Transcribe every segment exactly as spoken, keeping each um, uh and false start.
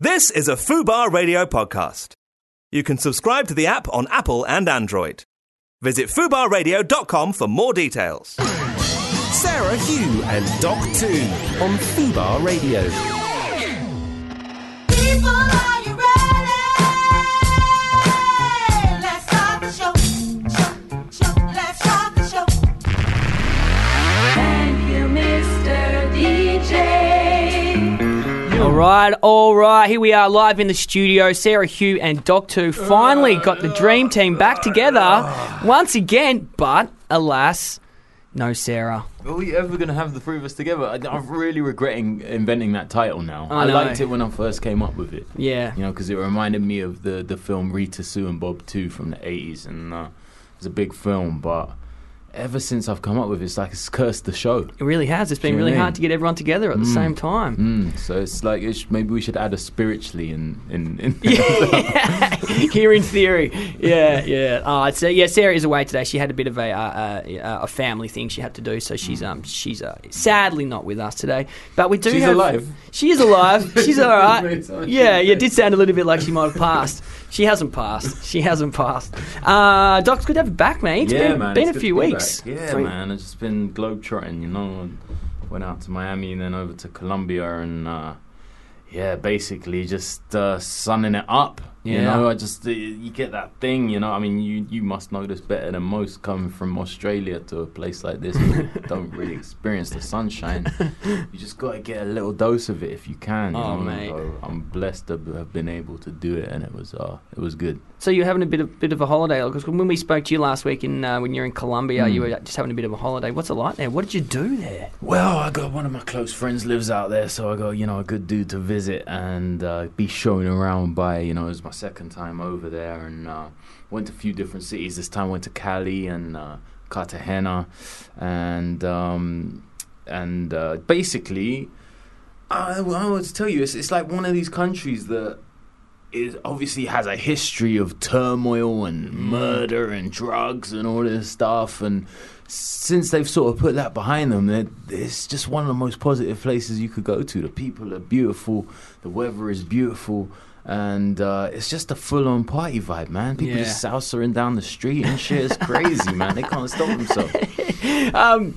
This is a Fubar Radio podcast. You can subscribe to the app on Apple and Android. Visit fubar radio dot com for more details. Sarah Hugh and Doc two on Fubar Radio. People, are you ready? Let's start the show. Show, show. Let's start the show. Thank you, Mister D J. All right, all right. Here we are live in the studio. Sarah Hugh and Doc two finally got the dream team back together once again. But alas, no Sarah. Are we ever going to have the three of us together? I, I'm really regretting inventing that title now. I, I liked it when I first came up with it. Yeah. You know, because it reminded me of the, the film Rita, Sue and Bob two from the eighties. And uh, it was a big film, but ever since I've come up with it, it's like it's cursed the show. It really has. It's been really hard to get everyone together at the mm. same time. Mm. So it's like it's, maybe we should add a spiritually in... in, in yeah. Here in theory. Yeah, yeah. Uh, so, yeah, Sarah is away today. She had a bit of a uh, uh, a family thing she had to do, so she's um she's uh, sadly not with us today. But we do She's have, alive. She is alive. She's all right. Yeah, yeah, it did sound a little bit like she might have passed. She hasn't passed. She hasn't passed. Uh, Doc, it's good to have you back, mate. It's yeah, been, man, been it's a few weeks. Back. Yeah, Sweet. man, I've just been globetrotting, you know. Went out to Miami and then over to Colombia and, uh, yeah, basically just uh, sunning it up. You yeah. know, I just, you get that thing, you know. I mean, you, you must know this better than most coming from Australia to a place like this. You don't really experience the sunshine. You just got to get a little dose of it if you can. You oh, know? mate. So I'm blessed to have been able to do it, and it was uh, it was good. So you're having a bit of, bit of a holiday, because when we spoke to you last week in, uh, when you were in Colombia, mm. you were just having a bit of a holiday. What's it like there? What did you do there? Well, I got one of my close friends lives out there, so I got, you know, a good dude to visit and uh, be shown around by, you know, it was my second time over there, and uh, went to a few different cities. This time went to Cali and uh, Cartagena, and um, and uh, basically, I, I want to tell you, it's, it's like one of these countries that is obviously has a history of turmoil and murder and drugs and all this stuff, and since they've sort of put that behind them, it's just one of the most positive places you could go to. The people are beautiful, the weather is beautiful. And uh, it's just a full-on party vibe, man. People yeah. just salsering down the street and shit. It's crazy, man. They can't stop themselves. um,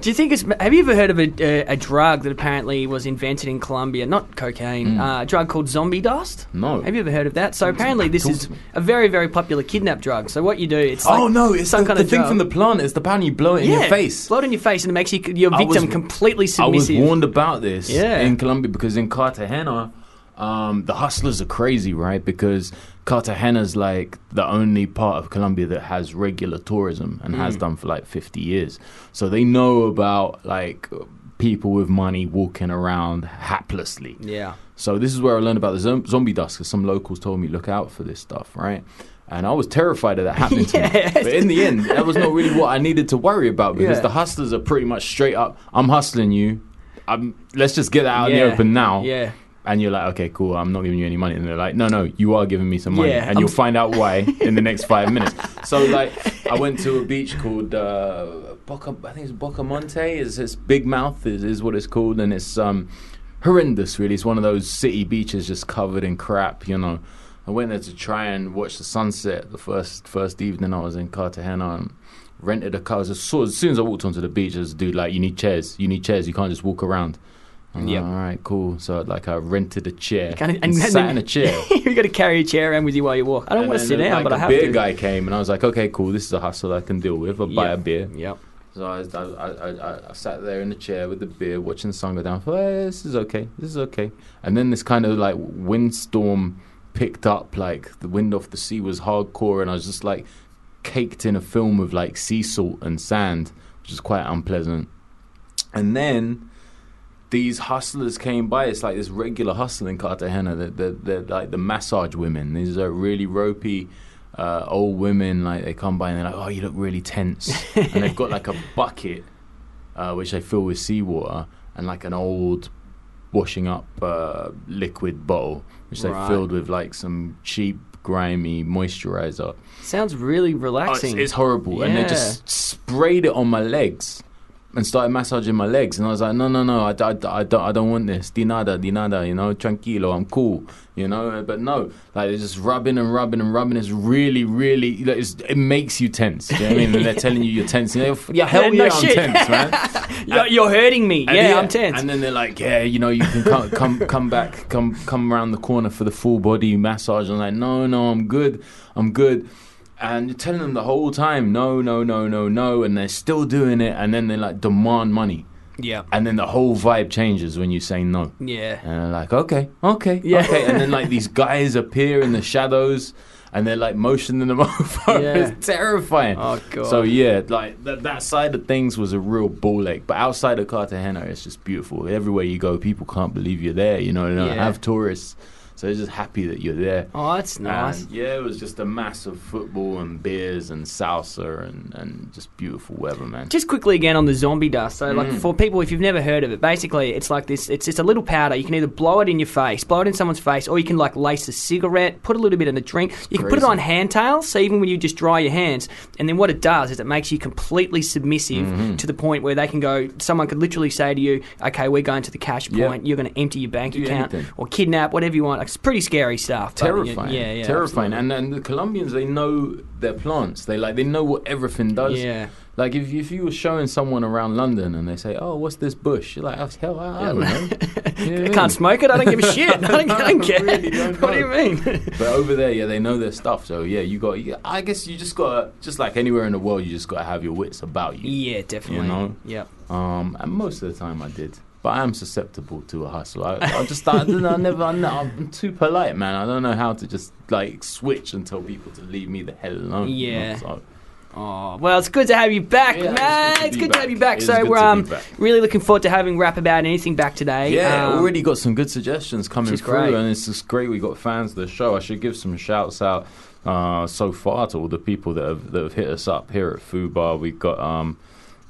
do you think it's... Have you ever heard of a, a, a drug that apparently was invented in Colombia? Not cocaine. Mm. Uh, a drug called zombie dust? No. Have you ever heard of that? So Talk apparently this Talk is a very, very popular kidnap drug. So what you do, it's like... Oh, no. It's some the, kind the of thing drug. from the plant. It's the pan you blow it yeah, in your face. blow it in your face and it makes you, your victim was, completely submissive. I was warned about this yeah. in Colombia, because in Cartagena... Um, the hustlers are crazy, right? Because Cartagena's like the only part of Colombia that has regular tourism and mm. has done for like fifty years. So they know about like people with money walking around haplessly. Yeah. So this is where I learned about the zombie dust, because some locals told me, look out for this stuff, right? And I was terrified of that happening yes. to me. But in the end, that was not really what I needed to worry about, because yeah. the hustlers are pretty much straight up, I'm hustling you. I'm, let's just get that out yeah. in the open now. Yeah. And you're like, okay, cool, I'm not giving you any money. And they're like, no, no, you are giving me some money. Yeah, and I'm... you'll find out why in the next five minutes. So, like, I went to a beach called uh, Boca, I think it's Boca Monte. It's, it's Big Mouth is, is what it's called. And it's um, horrendous, really. It's one of those city beaches just covered in crap, you know. I went there to try and watch the sunset the first first evening I was in Cartagena. And rented a car. As soon as I walked onto the beach, there's a dude like, you need chairs. You need chairs. You can't just walk around. Yeah. All right. Cool. So, like, I rented a chair kind of, and, and sat then, in a chair. You got to carry a chair around with you while you walk. I don't and want to sit down, like but I have to. A beer guy came, and I was like, "Okay, cool. This is a hustle I can deal with. I'll yep. buy a beer." Yep. So I, was, I, I, I, I sat there in the chair with the beer, watching the sun go down. I thought, hey, "This is okay. This is okay." And then this kind of like windstorm picked up. Like the wind off the sea was hardcore, and I was just like caked in a film of like sea salt and sand, which is quite unpleasant. And then these hustlers came by. It's like this regular hustle in Cartagena. They're, they're, they're like the massage women. These are really ropey uh, old women. Like they come by and they're like, oh, you look really tense. And they've got like a bucket, uh, which they fill with seawater, and like an old washing up uh, liquid bottle, which they right. filled with like some cheap, grimy moisturizer. Sounds really relaxing. Oh, it's, it's horrible. Yeah. And they just sprayed it on my legs. and started massaging my legs. And I was like, no, no, no, I, I, I, don't, I don't want this. Di nada, di nada, you know, tranquilo, I'm cool, you know. But no, like, they're just rubbing and rubbing and rubbing. It's really, really, like, it's, it makes you tense. You know what I mean? And they're telling you you're tense. You know, yeah, hell yeah, no, no, I'm shit. tense, man. you're, and, you're hurting me. Yeah, yeah, I'm tense. And then they're like, yeah, you know, you can come come, come back, come, come around the corner for the full body massage. I'm like, no, no, I'm good, I'm good. And you're telling them the whole time, no, no, no, no, no, and they're still doing it, and then they, like, demand money. Yeah. And then the whole vibe changes when you say no. Yeah. And they're like, okay, okay, yeah. okay. And then, like, these guys appear in the shadows, and they're, like, motioning them over. Yeah. It's terrifying. Oh, God. So, yeah, like, th- that side of things was a real ball ache. But outside of Cartagena, it's just beautiful. Everywhere you go, people can't believe you're there, you know, they don't yeah. have tourists. So they're just happy that you're there. Oh, that's nice. And yeah, it was just a mass of football and beers and salsa and, and just beautiful weather, man. Just quickly again on the zombie dust. So, mm. like, for people, if you've never heard of it, basically it's like this. It's just a little powder. You can either blow it in your face, blow it in someone's face, or you can, like, lace a cigarette, put a little bit in a drink. You can Crazy. put it on hand towels, so even when you just dry your hands. And then what it does is it makes you completely submissive mm-hmm. to the point where they can go, someone could literally say to you, okay, we're going to the cash point. Yep. You're going to empty your bank Do account anything. or kidnap, whatever you want. It's pretty scary stuff. Terrifying. Yeah, yeah. Terrifying. And, and the Colombians, they know their plants. They like they know what everything does. Yeah. Like, if if you were showing someone around London and they say, "Oh, what's this bush?" You're like, "Oh, hell, I, I don't know. You know I mean? Can't smoke it. I don't give a shit. I don't, I don't care. Really don't what do you mean?" But over there, yeah, they know their stuff. So yeah, you got. You, I guess you just got to, just like anywhere in the world, you just got to have your wits about you. Yeah, definitely. You know. Yeah. Um, and most of the time, I did. But I am susceptible to a hustle. I, I just, I, I never, I, I'm too polite, man. I don't know how to just, like, switch and tell people to leave me the hell alone. Yeah. So. Oh, well, it's good to have you back, yeah, man. It's good to, it's good back. to have you back. It so we're um, really looking forward to having Rap About Anything back today. Yeah, um, already got some good suggestions coming through. Great. And it's just great we got fans of the show. I should give some shouts out uh, so far to all the people that have, that have hit us up here at Fubar. We've got... Um,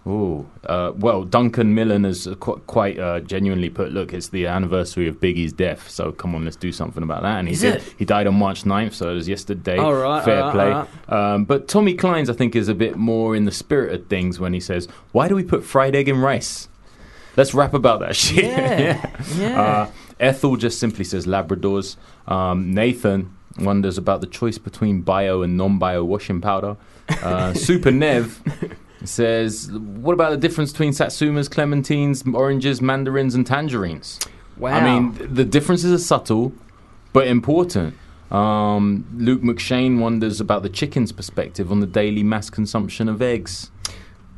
Oh, uh, well, Duncan Millen has qu- quite uh, genuinely put, look, it's the anniversary of Biggie's death, so come on, let's do something about that. And he did. He died on March ninth, so it was yesterday. All right, fair all right, play. All right. Um, but Tommy Klein's, I think, is a bit more in the spirit of things when he says, why do we put fried egg in rice? Let's rap about that shit. Yeah, yeah. yeah. Uh, Ethel just simply says Labradors. Um, Nathan wonders about the choice between bio and non-bio washing powder. Uh, Super Nev... says, what about the difference between satsumas, clementines, oranges, mandarins, and tangerines? Wow. I mean, th- the differences are subtle, but important. Um, Luke McShane wonders about the chicken's perspective on the daily mass consumption of eggs.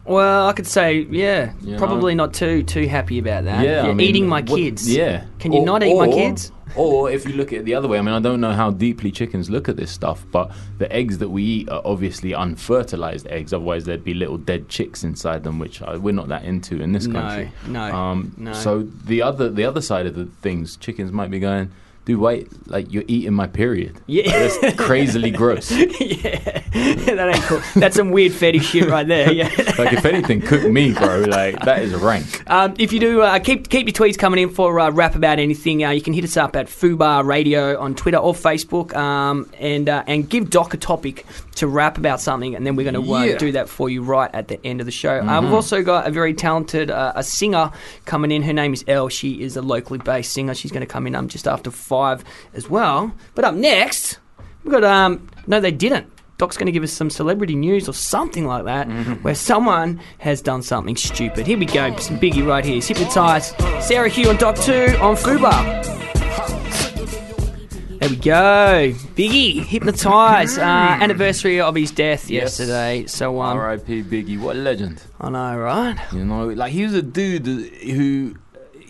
Well, I could say, yeah, you probably know? not too too happy about that. Yeah, yeah, I mean, eating my what, kids. Yeah. Can you or, not eat or, my kids? Or if you look at it the other way, I mean, I don't know how deeply chickens look at this stuff, but the eggs that we eat are obviously unfertilized eggs. Otherwise, there'd be little dead chicks inside them, which I, we're not that into in this country. No, no, um, no. So the other the other side of the things, chickens might be going, dude, wait, like, you're eating my period. Yeah. Like, that's crazily gross. Yeah. That ain't cool. That's some weird fetish shit right there. Yeah. Like, if anything, cook me, bro. Like, that is rank. Um, if you do, uh, keep keep your tweets coming in for uh, Rap About Anything. Uh, you can hit us up at Fubar Radio on Twitter or Facebook, um, and uh, and give Doc a topic to rap about something, and then we're going to uh, yeah. do that for you right at the end of the show. Mm-hmm. Uh, we've also got a very talented uh, a singer coming in. Her name is Elle. She is a locally based singer. She's going to come in um, just after four. Five as well. But up next, we've got, um, no, they didn't. Doc's going to give us some celebrity news or something like that, mm-hmm. where someone has done something stupid. Here we go, some Biggie right here. Hypnotize, Sarah Hugh and Doc two on Fubar. There we go. Biggie, Hypnotize, uh, anniversary of his death yes. yesterday. So, um, R I P Biggie, what a legend. I know, right? You know, like, he was a dude who...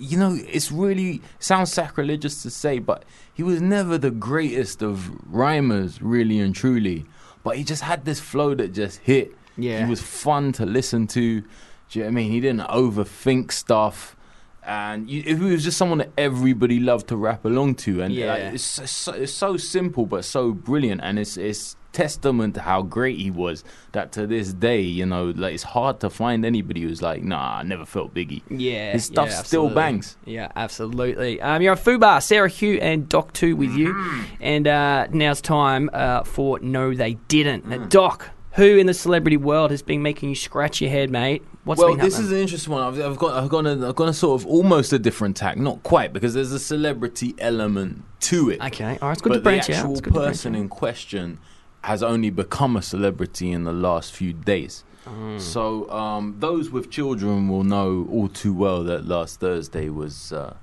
You know, it's really sounds sacrilegious to say, but he was never the greatest of rhymers, really and truly. But he just had this flow that just hit. Yeah. He was fun to listen to. Do you know what I mean? He didn't overthink stuff. And you, it was just someone that everybody loved to rap along to. And yeah. like, it's, so, it's so simple, but so brilliant. And it's it's testament to how great he was that to this day, you know, like, it's hard to find anybody who's like, nah, I never felt Biggie. Yeah. His stuff yeah, still bangs. Yeah, absolutely. Um, you're on Fubar, Sarah Hugh and Doc two with you. And uh, now's time uh, for No They Didn't. Mm. Doc, who in the celebrity world has been making you scratch your head, mate? What's well, been happening? This is an interesting one. I've, I've got, I've got, a, I've got a sort of almost a different tack, not quite, because there's a celebrity element to it. Okay, all right, it's good but to branch out. But the actual person in question has only become a celebrity in the last few days. Mm. So um, those with children will know all too well that last Thursday was uh,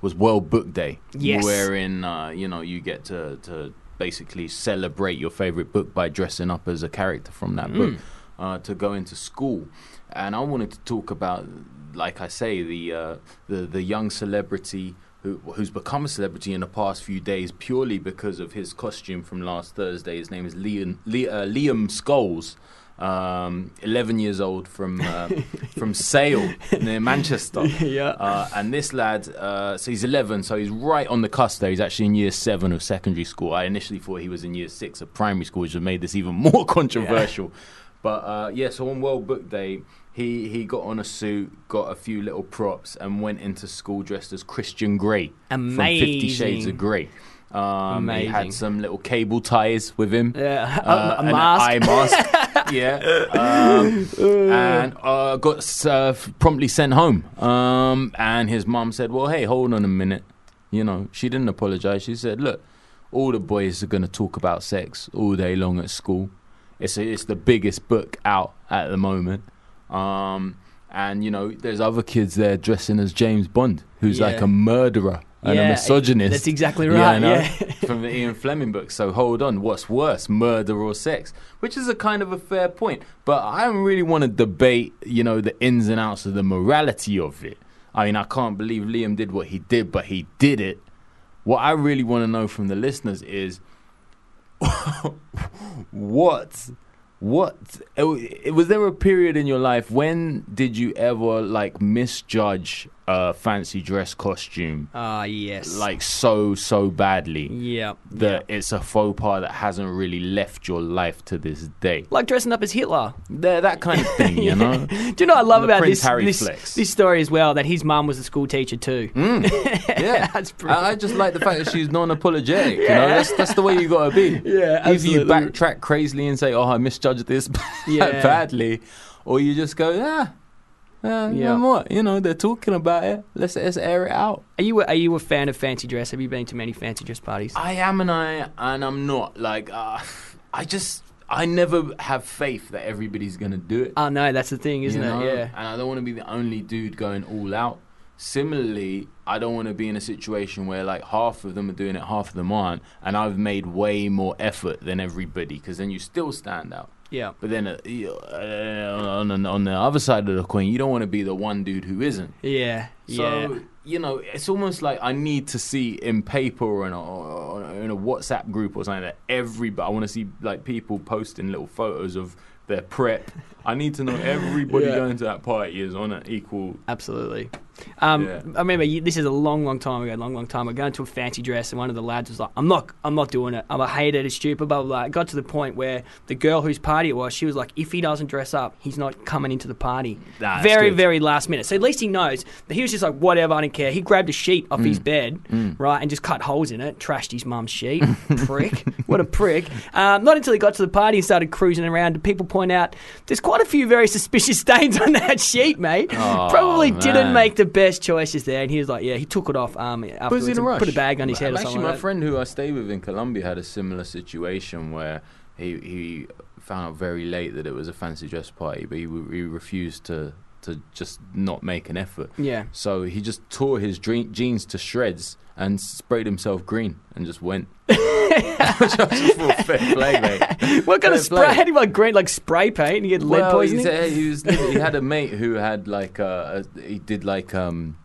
was World Book Day, yes. wherein uh, you know you get to, to basically celebrate your favorite book by dressing up as a character from that mm. book uh, to go into school. And I wanted to talk about, like I say, the uh, the, the young celebrity who, who's become a celebrity in the past few days purely because of his costume from last Thursday. His name is Liam Liam, uh, Liam Scholes. Um, eleven years old from uh, from Sale near Manchester. Yeah. Uh, and this lad, uh, so he's eleven, so he's right on the cusp there. He's actually in year seven of secondary school. I initially thought he was in year six of primary school, which would have made this even more controversial. Yeah. But uh, yeah, so on World Book Day, he, he got on a suit, got a few little props, and went into school dressed as Christian Grey. Amazing. From Fifty Shades of Grey. Um, he had some little cable ties with him. Yeah, uh, a, a mask. An eye mask. Yeah. Um, and uh, got uh, promptly sent home. Um, and his mum said, well, hey, hold on a minute. You know, she didn't apologise. She said, look, all the boys are going to talk about sex all day long at school. It's, a, it's the biggest book out at the moment. Um, and, you know, there's other kids there dressing as James Bond, who's yeah. like a murderer. And yeah, a misogynist. That's exactly right. You know, yeah. From the Ian Fleming book. So hold on, what's worse, murder or sex? Which is a kind of a fair point. But I don't really want to debate, you know, the ins and outs of the morality of it. I mean, I can't believe Liam did what he did, but he did it. What I really want to know from the listeners is what, what, was there a period in your life when did you ever like misjudge a uh, fancy dress costume ah uh, yes like so so badly yeah that yeah. it's a faux pas that hasn't really left your life to this day, like dressing up as Hitler, yeah, that kind of thing, you yeah. know. Do you know what I love the about Prince this, Harry this, flex. This story as well, that his mum was a school teacher too. mm. Yeah. That's brilliant. I, I just like the fact that she's non-apologetic. Yeah. You know, that's, that's the way you gotta be. Yeah, absolutely. Either you backtrack crazily and say, oh, I misjudged this yeah. badly, or you just go yeah Uh, yeah, you know, what? You know, they're talking about it. Let's let's air it out. Are you a, are you a fan of fancy dress? Have you been to many fancy dress parties? I am, and I and I'm not like uh, I just I never have faith that everybody's gonna do it. Oh no, that's the thing, isn't you know? It? Yeah, and I don't want to be the only dude going all out. Similarly, I don't want to be in a situation where like half of them are doing it, half of them aren't, and I've made way more effort than everybody, because then you still stand out. Yeah, but then uh, uh, on, on the other side of the coin, you don't want to be the one dude who isn't. Yeah, so, yeah. So you know, it's almost like I need to see in paper or in a, or in a WhatsApp group or something that everybody. I want to see like people posting little photos of their prep. I need to know everybody yeah. going to that party is on an equal. Absolutely. Um, yeah. I remember you, this is a long, long time ago. Long, long time ago. Going to a fancy dress, and one of the lads was like, "I'm not, I'm not doing it. I'm a hater. It's stupid." Blah blah blah. It got to the point where the girl whose party it was, she was like, "If he doesn't dress up, he's not coming into the party." Nah, very, good. very last minute. So at least he knows that he was just like, "Whatever, I don't care." He grabbed a sheet off mm. his bed, mm. right, and just cut holes in it. Trashed his mum's sheet. Prick. What a prick. Um, not until he got to the party and started cruising around. Did people point out there's quite a few very suspicious stains on that sheet, mate? Oh, Probably man. didn't make the best choices there, and he was like, yeah, he took it off um, afterwards and rush. put a bag on his head. Actually, or something my like friend who I stayed with in Colombia had a similar situation where he he found out very late that it was a fancy dress party, but he, he refused to, to just not make an effort. Yeah. So he just tore his dream, jeans to shreds and sprayed himself green and just went. Which I just thought, fair play, mate. What kind fair of spray? Play. Had him like green, like spray paint, and he had well, lead poisoning. Uh, he, was, he had a mate who had like uh, a, he did like um,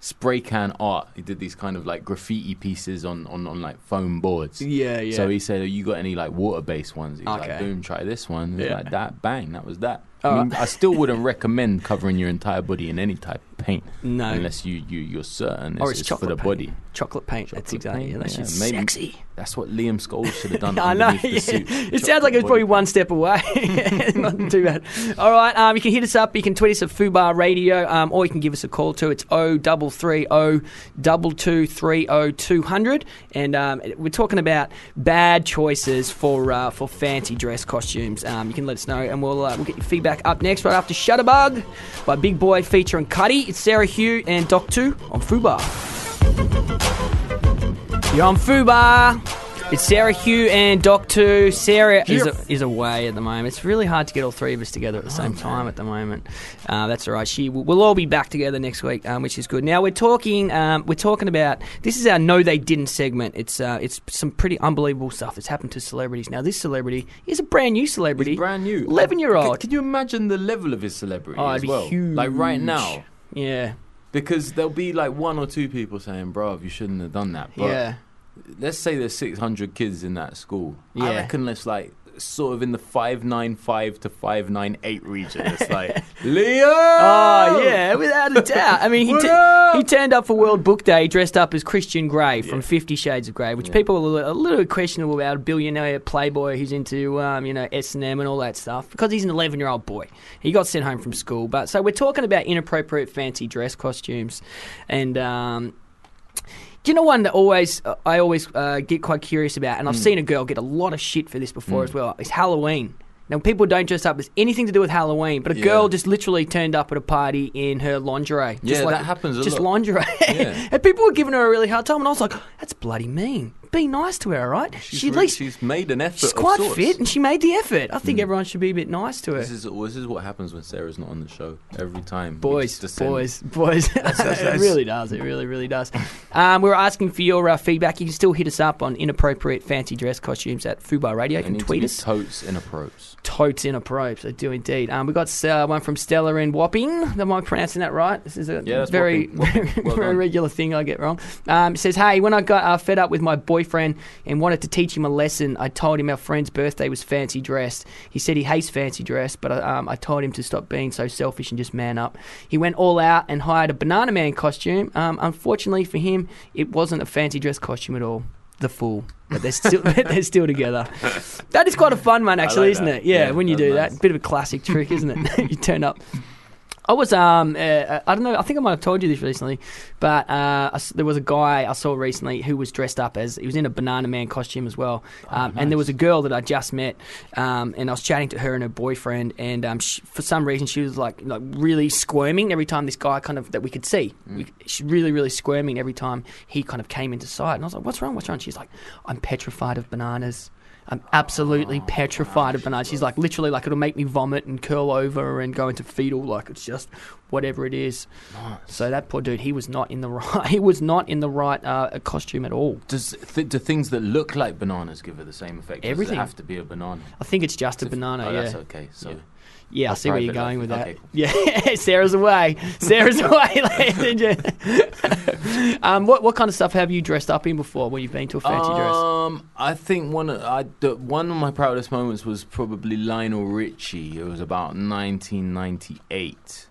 spray can art. He did these kind of like graffiti pieces on, on, on like foam boards. Yeah, yeah. So he said, "Oh, you got any like water based ones?" He's okay. like, "Boom, try this one." He's yeah. like that. Bang, that was that. I, mean, I still wouldn't recommend covering your entire body in any type of paint. No, unless you you you're certain or it's, it's chocolate for the paint. Body. Chocolate paint. Chocolate that's exactly. Paint, yeah, that's yeah. Just maybe sexy. That's what Liam Scholes should have done. I know. Yeah. It chocolate sounds like it was probably paint. One step away. Not too bad. All right. Um, you can hit us up. You can tweet us at Fubar Radio. Um, or you can give us a call too. It's o double three o double two three o two hundred. And um, we're talking about bad choices for uh, for fancy dress costumes. Um, you can let us know, and we'll uh, we'll get your feedback up next right after Shutterbug by Big Boy featuring Cuddy. Sarah Hugh and Doc two on Fubar. You're on Fubar. It's Sarah Hugh and Doc two. Sarah is, a, is away at the moment. It's really hard to get all three of us together at the same time at the moment. Uh, that's all right. She we'll all be back together next week, um, which is good. Now we're talking. Um, we're talking about this is our No They Didn't segment. It's uh, it's some pretty unbelievable stuff that's happened to celebrities. Now this celebrity is a brand new celebrity. He's brand new, eleven year old. Can, can you imagine the level of his celebrity? Oh, as it'd be well? Huge. Like right now. Yeah. Because there'll be like one or two people saying, bruv, you shouldn't have done that. But yeah. Let's say there's six hundred kids in that school. Yeah. I reckon it's like sort of in the five ninety-five to five ninety-eight region. It's like, Leo! Oh, yeah, without a doubt. I mean, he t- he turned up for World Book Day dressed up as Christian Grey from yeah. Fifty Shades of Grey, which yeah. people are a little, a little questionable about, a billionaire playboy who's into, um, you know, S and M and all that stuff, because he's an eleven-year-old boy. He got sent home from school. But so we're talking about inappropriate fancy dress costumes and... Um, do you know one that always uh, I always uh, get quite curious about, and I've mm. seen a girl get a lot of shit for this before mm. as well, is Halloween. Now, people don't dress up as anything to do with Halloween, but a yeah. girl just literally turned up at a party in her lingerie. Just yeah, like, that happens a just lot. Just lingerie. Yeah. And people were giving her a really hard time, and I was like, that's bloody mean. Be nice to her, right? She's, she at least, really, she's made an effort. She's quite of fit, and she made the effort. I think mm. everyone should be a bit nice to her. This is this is what happens when Sarah's not on the show every time. Boys, boys, boys. That's, that's, that's. It really does. It really, really does. Um, we were asking for your uh, feedback. You can still hit us up on inappropriate fancy dress costumes at Fubar Radio. You can tweet us. Totes inappropriate. Totes inappropriate. I do indeed. Um, we got uh, one from Stella in Wapping. Am I pronouncing that right? This is a yeah, very, Wapping. Wapping. Well very regular thing I get wrong. Um, it says, "Hey, when I got uh, fed up with my boy." boyfriend and wanted to teach him a lesson. I told him our friend's birthday was fancy dressed. He said he hates fancy dress, but I, um, I told him to stop being so selfish and just man up. He went all out and hired a banana man costume. Um, unfortunately for him, it wasn't a fancy dress costume at all. The fool. But they're still they're still together. That is quite a fun one, actually, like isn't that. It? Yeah, yeah, when you do nice. That. Bit of a classic trick, isn't it? You turn up. I was, um, uh, I don't know, I think I might have told you this recently, but uh, I, there was a guy I saw recently who was dressed up as, he was in a banana man costume as well, um, oh, nice. And there was a girl that I just met, um, and I was chatting to her and her boyfriend, and um, she, for some reason she was like, like really squirming every time this guy kind of, that we could see, mm. we, she really, really squirming every time he kind of came into sight, and I was like, what's wrong, what's wrong? She's like, I'm petrified of bananas. I'm absolutely oh, petrified of bananas. She's like, literally, like, it'll make me vomit and curl over and go into fetal. Like, it's just whatever it is. Nice. So that poor dude, he was not in the right. He was not in the right uh, costume at all. Does th- do things that look like bananas give her the same effect? Everything. Does it have to be a banana? I think it's just a banana. Oh, yeah. That's okay. So. Yeah. Yeah, I see where you're going with that. Okay. Yeah, Sarah's away. Sarah's away. um, what what kind of stuff have you dressed up in before when you've been to a fancy um, dress? Um, I think one of, I, one of my proudest moments was probably Lionel Richie. It was about nineteen ninety-eight,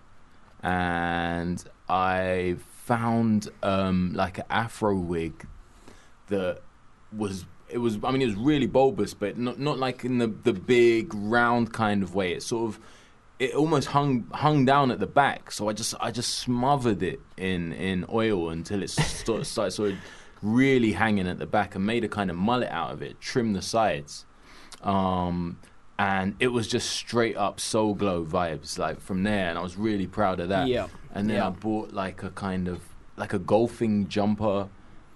and I found um, like an Afro wig that was. It was, I mean, it was really bulbous, but not not like in the, the big round kind of way. It sort of, it almost hung hung down at the back. So I just I just smothered it in, in oil until it sort of started sort of really hanging at the back and made a kind of mullet out of it. Trimmed the sides, um, and it was just straight up Soul Glow vibes like from there. And I was really proud of that. Yeah. And then yep. I bought like a kind of like a golfing jumper.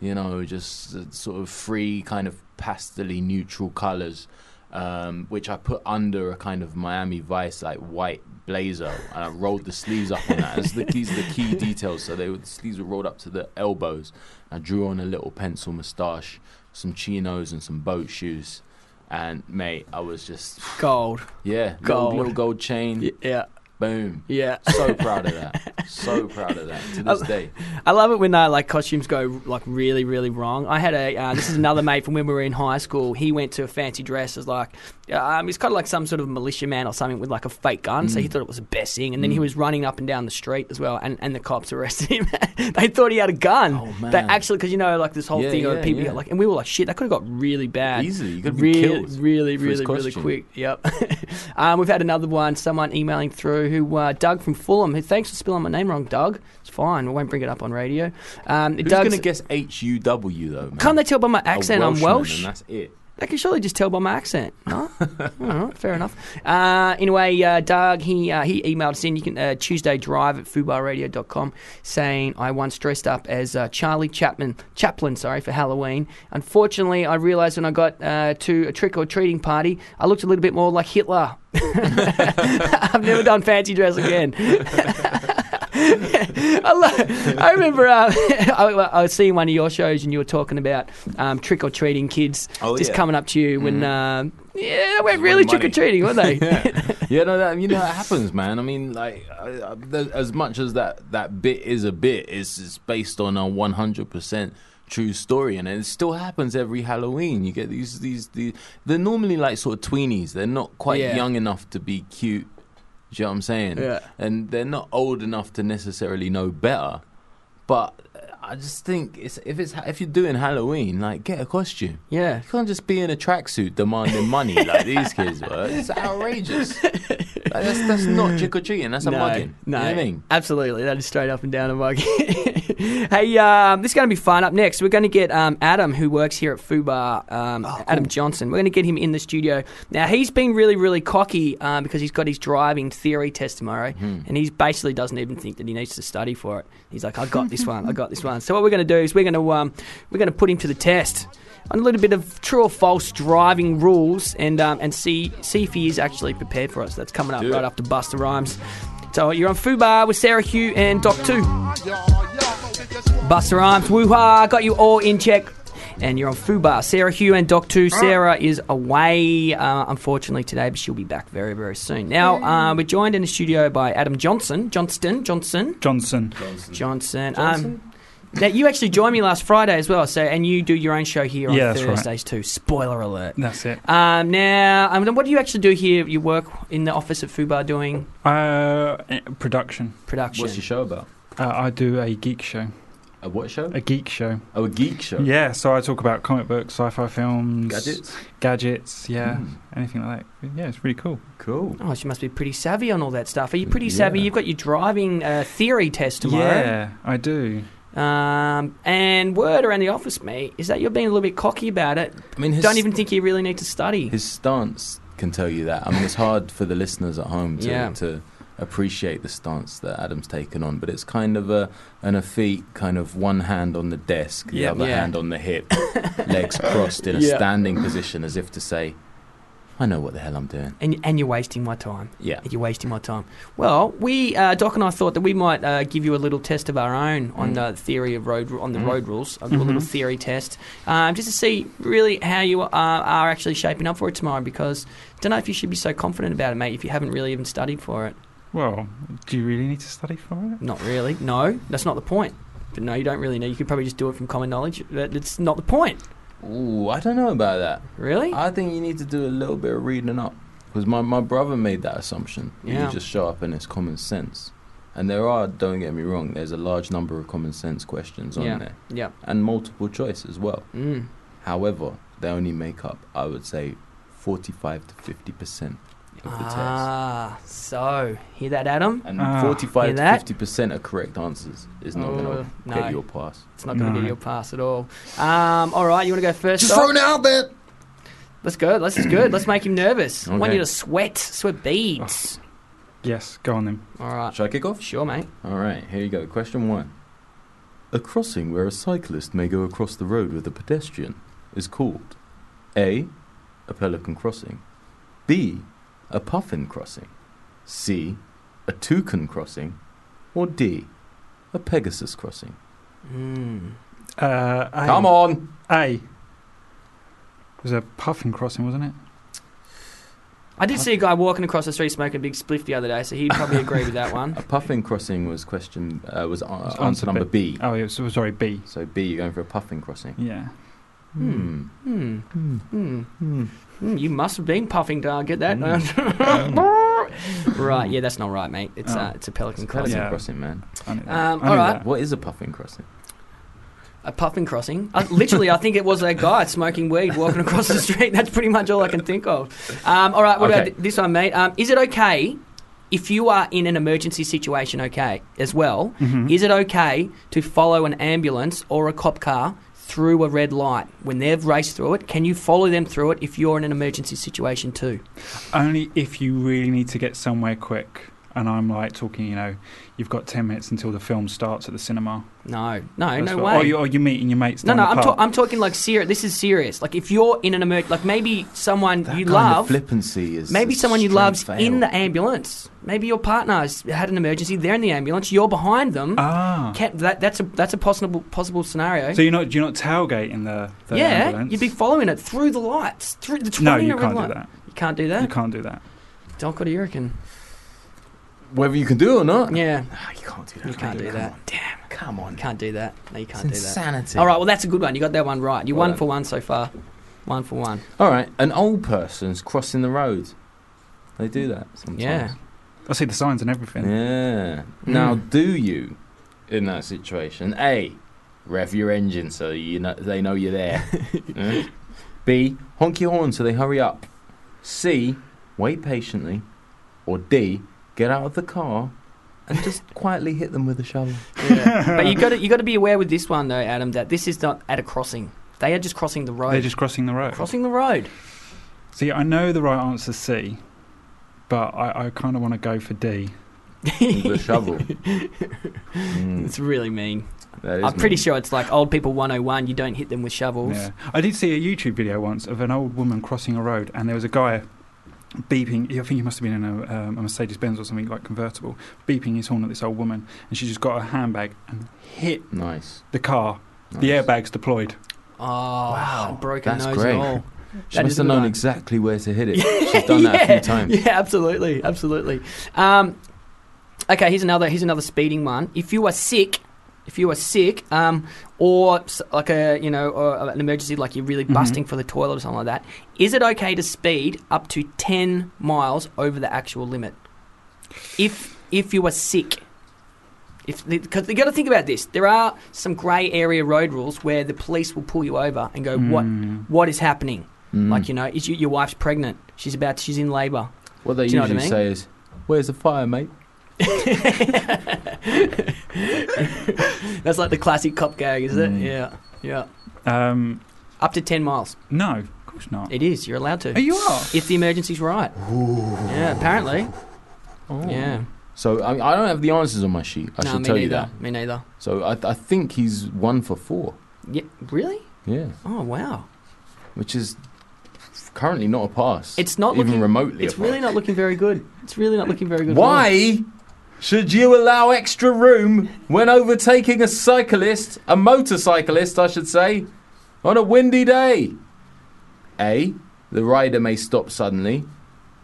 You know, just sort of free kind of pastely neutral colours, um, which I put under a kind of Miami Vice like white blazer, and I rolled the sleeves up on that. It's the, these are the key details. So they were, the sleeves were rolled up to the elbows. I drew on a little pencil moustache, some chinos, and some boat shoes. And mate, I was just gold. Yeah, gold. Little, little gold chain. Yeah. Boom. Yeah. So proud of that. So proud of that to this I, day. I love it when uh, like costumes go like really, really wrong. I had a uh, this is another mate from when we were in high school. He went to a fancy dress as like um, he's kind of like some sort of militiaman or something with like a fake gun. Mm. So he thought it was the best thing. And mm. then he was running up and down the street as well. And, and the cops arrested him. They thought he had a gun. Oh man! They actually, because you know like this whole yeah, thing yeah, of people yeah. got, like, and we were like shit. That could have got really bad. Easily, you could have been killed. Really, really, really quick. Yep. um, we've had another one. Someone emailing through who uh, Doug from Fulham. Who thanks for spilling my name wrong, Doug. It's fine. We won't bring it up on radio. Um, Who's going to guess H U W though? Man? Can't they tell by my accent I'm Welsh? And that's it. They can surely just tell by my accent. No? All right, fair enough. Uh, anyway, uh, Doug, he uh, he emailed us in. You can uh, Tuesday drive at fubar radio dot com saying, I once dressed up as uh, Charlie Chaplin, Chaplin sorry, for Halloween. Unfortunately, I realised when I got uh, to a trick-or-treating party, I looked a little bit more like Hitler. I've never done fancy dress again. I, love, I remember uh, I, I was seeing one of your shows and you were talking about um, trick-or-treating kids oh, just yeah. coming up to you when mm. uh, yeah, they weren't really trick-or-treating, were they? yeah. yeah, no, that, you know, that happens, man. I mean, like, I, I, as much as that, that bit is a bit, it's, it's based on a one hundred percent true story, and it still happens every Halloween. You get these, these, these they're normally like sort of tweenies. They're not quite yeah. young enough to be cute. Do you know what I'm saying? Yeah. And they're not old enough to necessarily know better. But I just think it's if it's if you're doing Halloween, like, get a costume. Yeah. You can't just be in a tracksuit demanding money like these kids were. It's outrageous. Like, that's, that's not trick-or-treating. That's a no, mugging. No, you know what I mean? Absolutely. That is straight up and down a mugging. Hey, um, this is going to be fun. Up next, we're going to get um, Adam, who works here at Fubar, um, oh, cool. Adam Johnson. We're going to get him in the studio. Now, he's been really, really cocky um, because he's got his driving theory test tomorrow, mm. and he basically doesn't even think that he needs to study for it. He's like, I got this one, I got this one. So what we're going to do is we're going to um, we're going to put him to the test on a little bit of true or false driving rules and um, and see see if he is actually prepared for us. That's coming up Dude. right after Busta Rhymes. So you're on Fubar with Sarah Hugh and Doc Two. Busta Rhymes, woo-ha, got you all in check. And you're on Fubar. Sarah Hugh and Doc Two. Sarah is away, uh, unfortunately, today, but she'll be back very, very soon. Now, uh, we're joined in the studio by Adam Johnson. Johnston. Johnson. Johnson. Johnson. Johnson. Johnson. Um, now, you actually joined me last Friday as well, so and you do your own show here on yeah, Thursdays right. too. Spoiler alert. That's it. Um, now, I mean, what do you actually do here? You work in the office at Fubar doing? Uh, production. Production. What's your show about? Uh, I do a geek show. A what show? A geek show. Oh, a geek show. Yeah, so I talk about comic books, sci-fi films. Gadgets? Gadgets, yeah. Mm. Anything like that. Yeah, it's really cool. Cool. Oh, she must be pretty savvy on all that stuff. Are you pretty yeah. savvy? You've got your driving uh, theory test tomorrow. Yeah, I do. Um, and word around the office, mate, is that you're being a little bit cocky about it. I mean, his, don't even think you really need to study. His stance can tell you that. I mean, it's hard for the listeners at home to... Yeah. to appreciate the stance that Adam's taken on, but it's kind of a an effete kind of one hand on the desk, the yeah, other yeah. hand on the hip, legs crossed in a yeah. standing position as if to say, I know what the hell I'm doing. And, and you're wasting my time. Yeah. You're wasting my time. Well, we, uh, Doc and I thought that we might uh, give you a little test of our own on mm. the theory of road, on the mm. road rules, a mm-hmm. little theory test, um, just to see really how you are, are actually shaping up for it tomorrow, because I don't know if you should be so confident about it, mate, if you haven't really even studied for it. Well, do you really need to study for it? Not really. No, that's not the point. But no, you don't really know. You could probably just do it from common knowledge. That's not the point. Ooh, I don't know about that. Really? I think you need to do a little bit of reading up. Because my, my brother made that assumption. Yeah. You just show up and it's common sense. And there are, don't get me wrong, there's a large number of common sense questions on yeah. there. Yeah. And multiple choice as well. Mm. However, they only make up, I would say, forty-five to fifty percent. Of the ah, test. So hear that, Adam? And ah. forty-five to fifty percent of correct answers is not oh, going to no. get your pass. It's not no. going to get your pass at all. Um, all right, you want to go first? Just throwing it out there. Let's go. This is good. Let's make him nervous. Okay. I want you to sweat, sweat beads. Oh. Yes, go on then. All right. Shall I kick off? Sure, mate. All right, here you go. Question one: a crossing where a cyclist may go across the road with a pedestrian is called A, a Pelican Crossing; B, a Puffin Crossing; C, a Toucan Crossing; or D, a Pegasus Crossing. Mm. Uh, a. Come on! A. It was a Puffin Crossing, wasn't it? I did see a guy walking across the street smoking a big spliff the other day, so he'd probably agree with that one. A Puffin Crossing was question uh, was, on, was answer number B. B. Oh, yeah, so, sorry, B. So B, you're going for a Puffin Crossing. Yeah. Hmm. Hmm. Hmm. Hmm. Hmm. Mm, you must have been puffing, darling. Get that? Mm. Right. Yeah, that's not right, mate. It's oh. uh, it's a Pelican it's Crossing. Pelican yeah. Crossing, man. Um, all right. That. What is a Puffin Crossing? A Puffin Crossing. I, literally, I think it was a guy smoking weed walking across the street. That's pretty much all I can think of. Um, all right. What okay. about th- this one, mate? Um, is it okay if you are in an emergency situation? Okay, as well. Mm-hmm. Is it okay to follow an ambulance or a cop car through a red light when they've raced through it? Can you follow them through it if you're in an emergency situation too? Only if you really need to get somewhere quick. And I'm like talking, you know, you've got ten minutes until the film starts at the cinema. No, no, That's no what, way. Or you're, or you're meeting your mates. No, down no, the I'm, ta- I'm talking like serious. This is serious. Like if you're in an emergency, like maybe someone that you kind love, of flippancy is maybe someone you love's fail. in the ambulance. Maybe your partner's had an emergency. They're in the ambulance. You're behind them. Ah, Can't, that, that's a that's a possible possible scenario. So you're not you're not tailgating the, the yeah, ambulance. You'd be following it through the lights through the twenty. No, you can't light. do that. You can't do that. You can't do that. Doc, what do you reckon? Whether you can do it or not. Yeah. No, you can't do that. You can't do, do that. On. Damn. Come on. You can't do that. No, you can't it's do insanity. that. Insanity. All right, well, that's a good one. You got that one right. You're well one done. for one so far. One for one. All right. An old person's crossing the road. They do that sometimes. Yeah. I see the signs and everything. Yeah. Mm. Now, do you, in that situation, A, rev your engine so you know they know you're there. yeah. B, honk your horn so they hurry up. C, wait patiently. Or D, get out of the car and just quietly hit them with a shovel. Yeah. But you got to you got to be aware with this one though, Adam, that this is not at a crossing. They are just crossing the road. They're just crossing the road. Crossing the road. See, I know the right answer is C, but I, I kind of want to go for D. The shovel. mm. It's really mean. That is I'm mean. pretty sure it's like old people one oh one. You don't hit them with shovels. Yeah. I did see a YouTube video once of an old woman crossing a road, and there was a guy beeping, I think he must have been in a, um, a Mercedes-Benz or something like convertible, beeping his horn at this old woman, and she just got her handbag and hit nice. the car. Nice. The airbag's deployed. Oh, wow. Broken That's nose great. and all. She that must have known like... exactly where to hit it. She's done yeah. that a few times. Yeah, absolutely, absolutely. Um, okay, here's another. Here's another speeding one. If you are sick, if you are sick, um, or like a you know or an emergency, like you're really busting mm-hmm. for the toilet or something like that, is it okay to speed up to ten miles over the actual limit? If if you are sick, if because you got to think about this, there are some grey area road rules where the police will pull you over and go, mm. what what is happening? Mm. Like you know, is you, your wife's pregnant? She's about she's in labour. What they Do usually you know what I mean? say is, "Where's the fire, mate?" That's like the classic cop gag, is it? Mm. Yeah, yeah. Um, Up to ten miles. No, of course not. It is. You're allowed to. Oh, you are. If the emergency's right. Ooh. Yeah, apparently. Oh. Yeah. So I, mean, I don't have the answers on my sheet. I no, should tell neither. you that. Me neither. So I, I think he's one for four. Yeah. Really? Yeah. Oh wow. Which is currently not a pass. It's not even looking, remotely. It's a really pass. not looking very good. It's really not looking very good. Why? At all. Should you allow extra room when overtaking a cyclist, a motorcyclist, I should say, on a windy day? A, the rider may stop suddenly.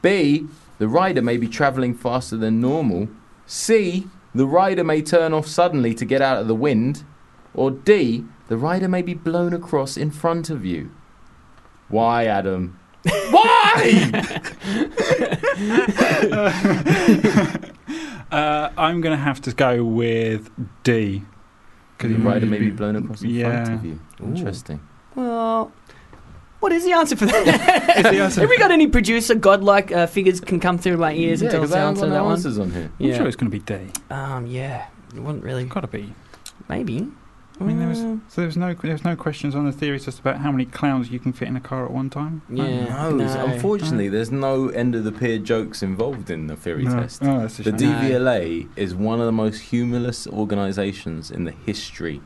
B, the rider may be travelling faster than normal. C, the rider may turn off suddenly to get out of the wind. Or D, the rider may be blown across in front of you. Why, Adam? Why? Uh, I'm going to have to go with D. Because the rider may be blown across in yeah. front of you. Interesting. Ooh. Well, what is the answer for that? the answer Have we got any producer godlike uh, figures can come through my ears yeah, and tell us the answer to that one? Answers on here. Yeah. I'm sure it's going to be D. Um, yeah, it wouldn't really. Got to be. Maybe. I mean, there was so there was no there was no questions on the theories just about how many clowns you can fit in a car at one time. Yeah, no, no. Unfortunately, no. there's no end of the pier jokes involved in the theory no. test. Oh, that's a shame. The D V L A no. is one of the most humorless organisations in the history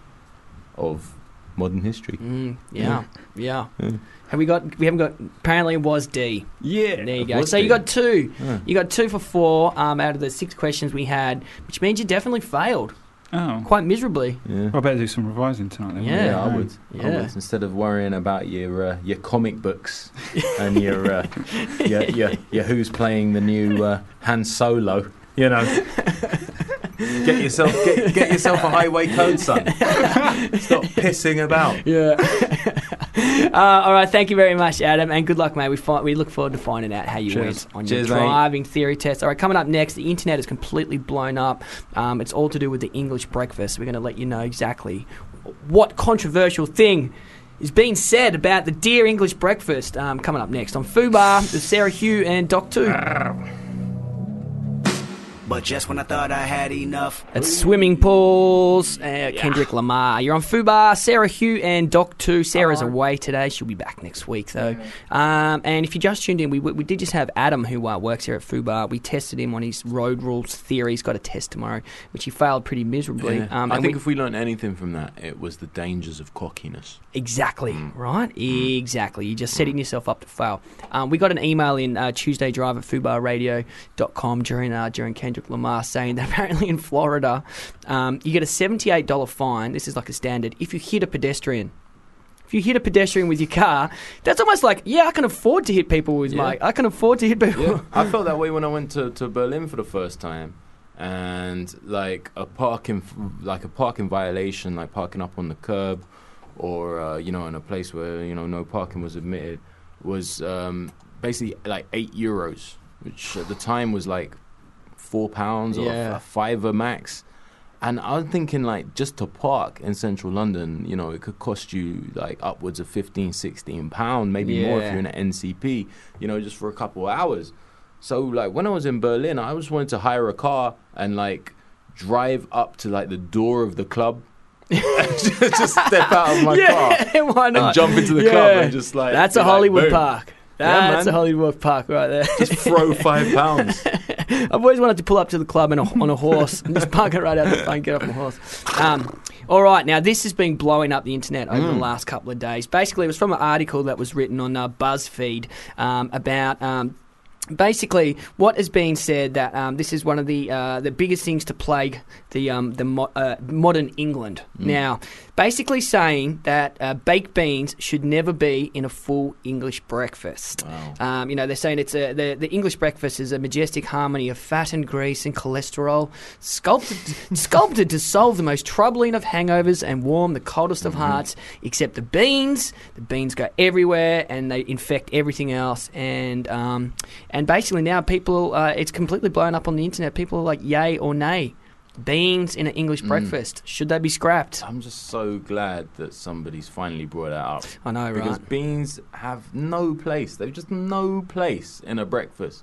of modern history. Mm, yeah, yeah. yeah. Have we got? We haven't got. Apparently, it was D. Yeah, there you go. So D. you got two. Yeah. You got two for four um, out of the six questions we had, which means you definitely failed. Oh. Quite miserably. Yeah. Well, I better do some revising tonight then. Yeah, yeah I would. Yeah. I would. Instead of worrying about your uh, your comic books and your, uh, your, your your who's playing the new uh, Han Solo, you know. Get yourself get, get yourself a highway code, son. Stop pissing about. Yeah. Uh, all right, thank you very much, Adam, and good luck, mate. We fi- we look forward to finding out how you Cheers. went on Cheers, your driving mate. theory test. All right, coming up next, the internet is completely blown up. Um, it's all to do with the English breakfast. We're going to let you know exactly what controversial thing is being said about the dear English breakfast. Um, coming up next on Fubar, with Sarah Hugh and Doc Two. But just when I thought I had enough. It's swimming pools. Uh, Kendrick yeah. Lamar. You're on Fubar. Sarah Hugh and Doc Two. Sarah's uh-huh. away today. She'll be back next week though. Yeah. Um, and if you just tuned in, we we did just have Adam, who uh, works here at Fubar. We tested him on his road rules theory. He's got a test tomorrow, which he failed pretty miserably. Yeah. Um, I think we, if we learned anything from that, it was the dangers of cockiness. Exactly. Mm. Right. Mm. Exactly. You're just setting yourself up to fail. Um, we got an email in uh, Tuesday Drive at fubar radio dot com during uh, during Kendrick Lamar, saying that apparently in Florida um, you get a seventy-eight dollars fine. This is like a standard. If you hit a pedestrian, if you hit a pedestrian with your car, that's almost like, yeah, I can afford to hit people with yeah. my, I can afford to hit people. Yeah. I felt that way when I went to, to Berlin for the first time, and like a parking, like a parking violation, like parking up on the curb, or uh, you know, in a place where you know no parking was admitted, was um, basically like eight euros, which at the time was like. Four pounds or yeah. a fiver max, and I was thinking like just to park in central London, you know, it could cost you like upwards of fifteen, sixteen pound, maybe yeah. more if you're in an N C P, you know, just for a couple of hours. So like when I was in Berlin, I just wanted to hire a car and like drive up to like the door of the club. Just step out of my yeah, car why not? And jump into the yeah. club and just like that's a Hollywood like, park. Yeah, that's man. a Hollywood park right there. Just throw five pounds. I've always wanted to pull up to the club on a, on a horse and just park it right out the front, get off my horse. Um, all right, now this has been blowing up the internet over mm. the last couple of days. Basically, it was from an article that was written on uh, BuzzFeed um, about... Um, Basically, what has been said that um, this is one of the uh, the biggest things to plague the um, the mo- uh, modern England. Mm. Now, basically saying that uh, baked beans should never be in a full English breakfast. Wow. Um, you know, they're saying it's a, the the English breakfast is a majestic harmony of fat and grease and cholesterol, sculpted sculpted to solve the most troubling of hangovers and warm the coldest of mm-hmm. hearts. Except the beans, the beans go everywhere and they infect everything else and. Um, And basically now people, uh, it's completely blown up on the internet. People are like, yay or nay. Beans in an English mm. breakfast. Should they be scrapped? I'm just so glad that somebody's finally brought that up. I know, because right? Because beans have no place. They've just no place in a breakfast.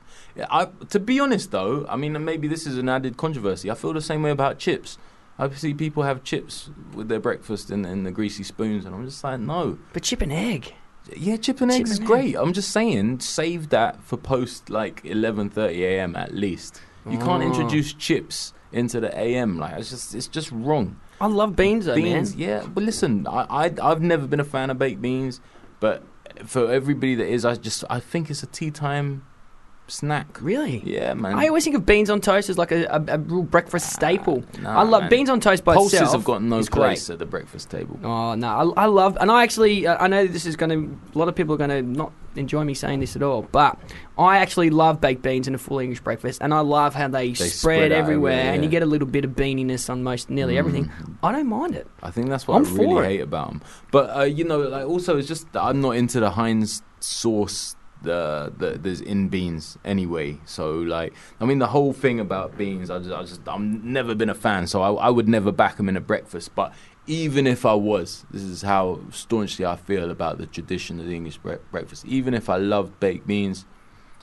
I, to be honest, though, I mean, maybe this is an added controversy. I feel the same way about chips. I see people have chips with their breakfast and, and the greasy spoons, and I'm just like, no. But chip and egg. Yeah, chip and eggs is great. I'm just saying, save that for post like eleven thirty a.m. at least. You oh. can't introduce chips into the a m. Like it's just, it's just wrong. I love beans, though, beans, man. Yeah, but listen, I, I, I've never been a fan of baked beans, but for everybody that is, I just, I think it's a tea time snack. Really? Yeah, man. I always think of beans on toast as like a, a, a real breakfast staple. Ah, nah, I love man. beans on toast by Pulses itself. Pulses have got no place great. at the breakfast table. Oh, no. I, I love... And I actually... Uh, I know this is going to... A lot of people are going to not enjoy me saying this at all, but I actually love baked beans in a full English breakfast, and I love how they, they spread, spread everywhere, everywhere yeah. and you get a little bit of beaniness on most nearly mm. everything. I don't mind it. I think that's what I'm I really hate about them. But, uh, you know, like also it's just... I'm not into the Heinz sauce... The, the there's in beans anyway, so like I mean the whole thing about beans, I just I just I've never been a fan, so I, I would never back them in a breakfast. But even if I was, this is how staunchly I feel about the tradition of the English bre- breakfast. Even if I loved baked beans,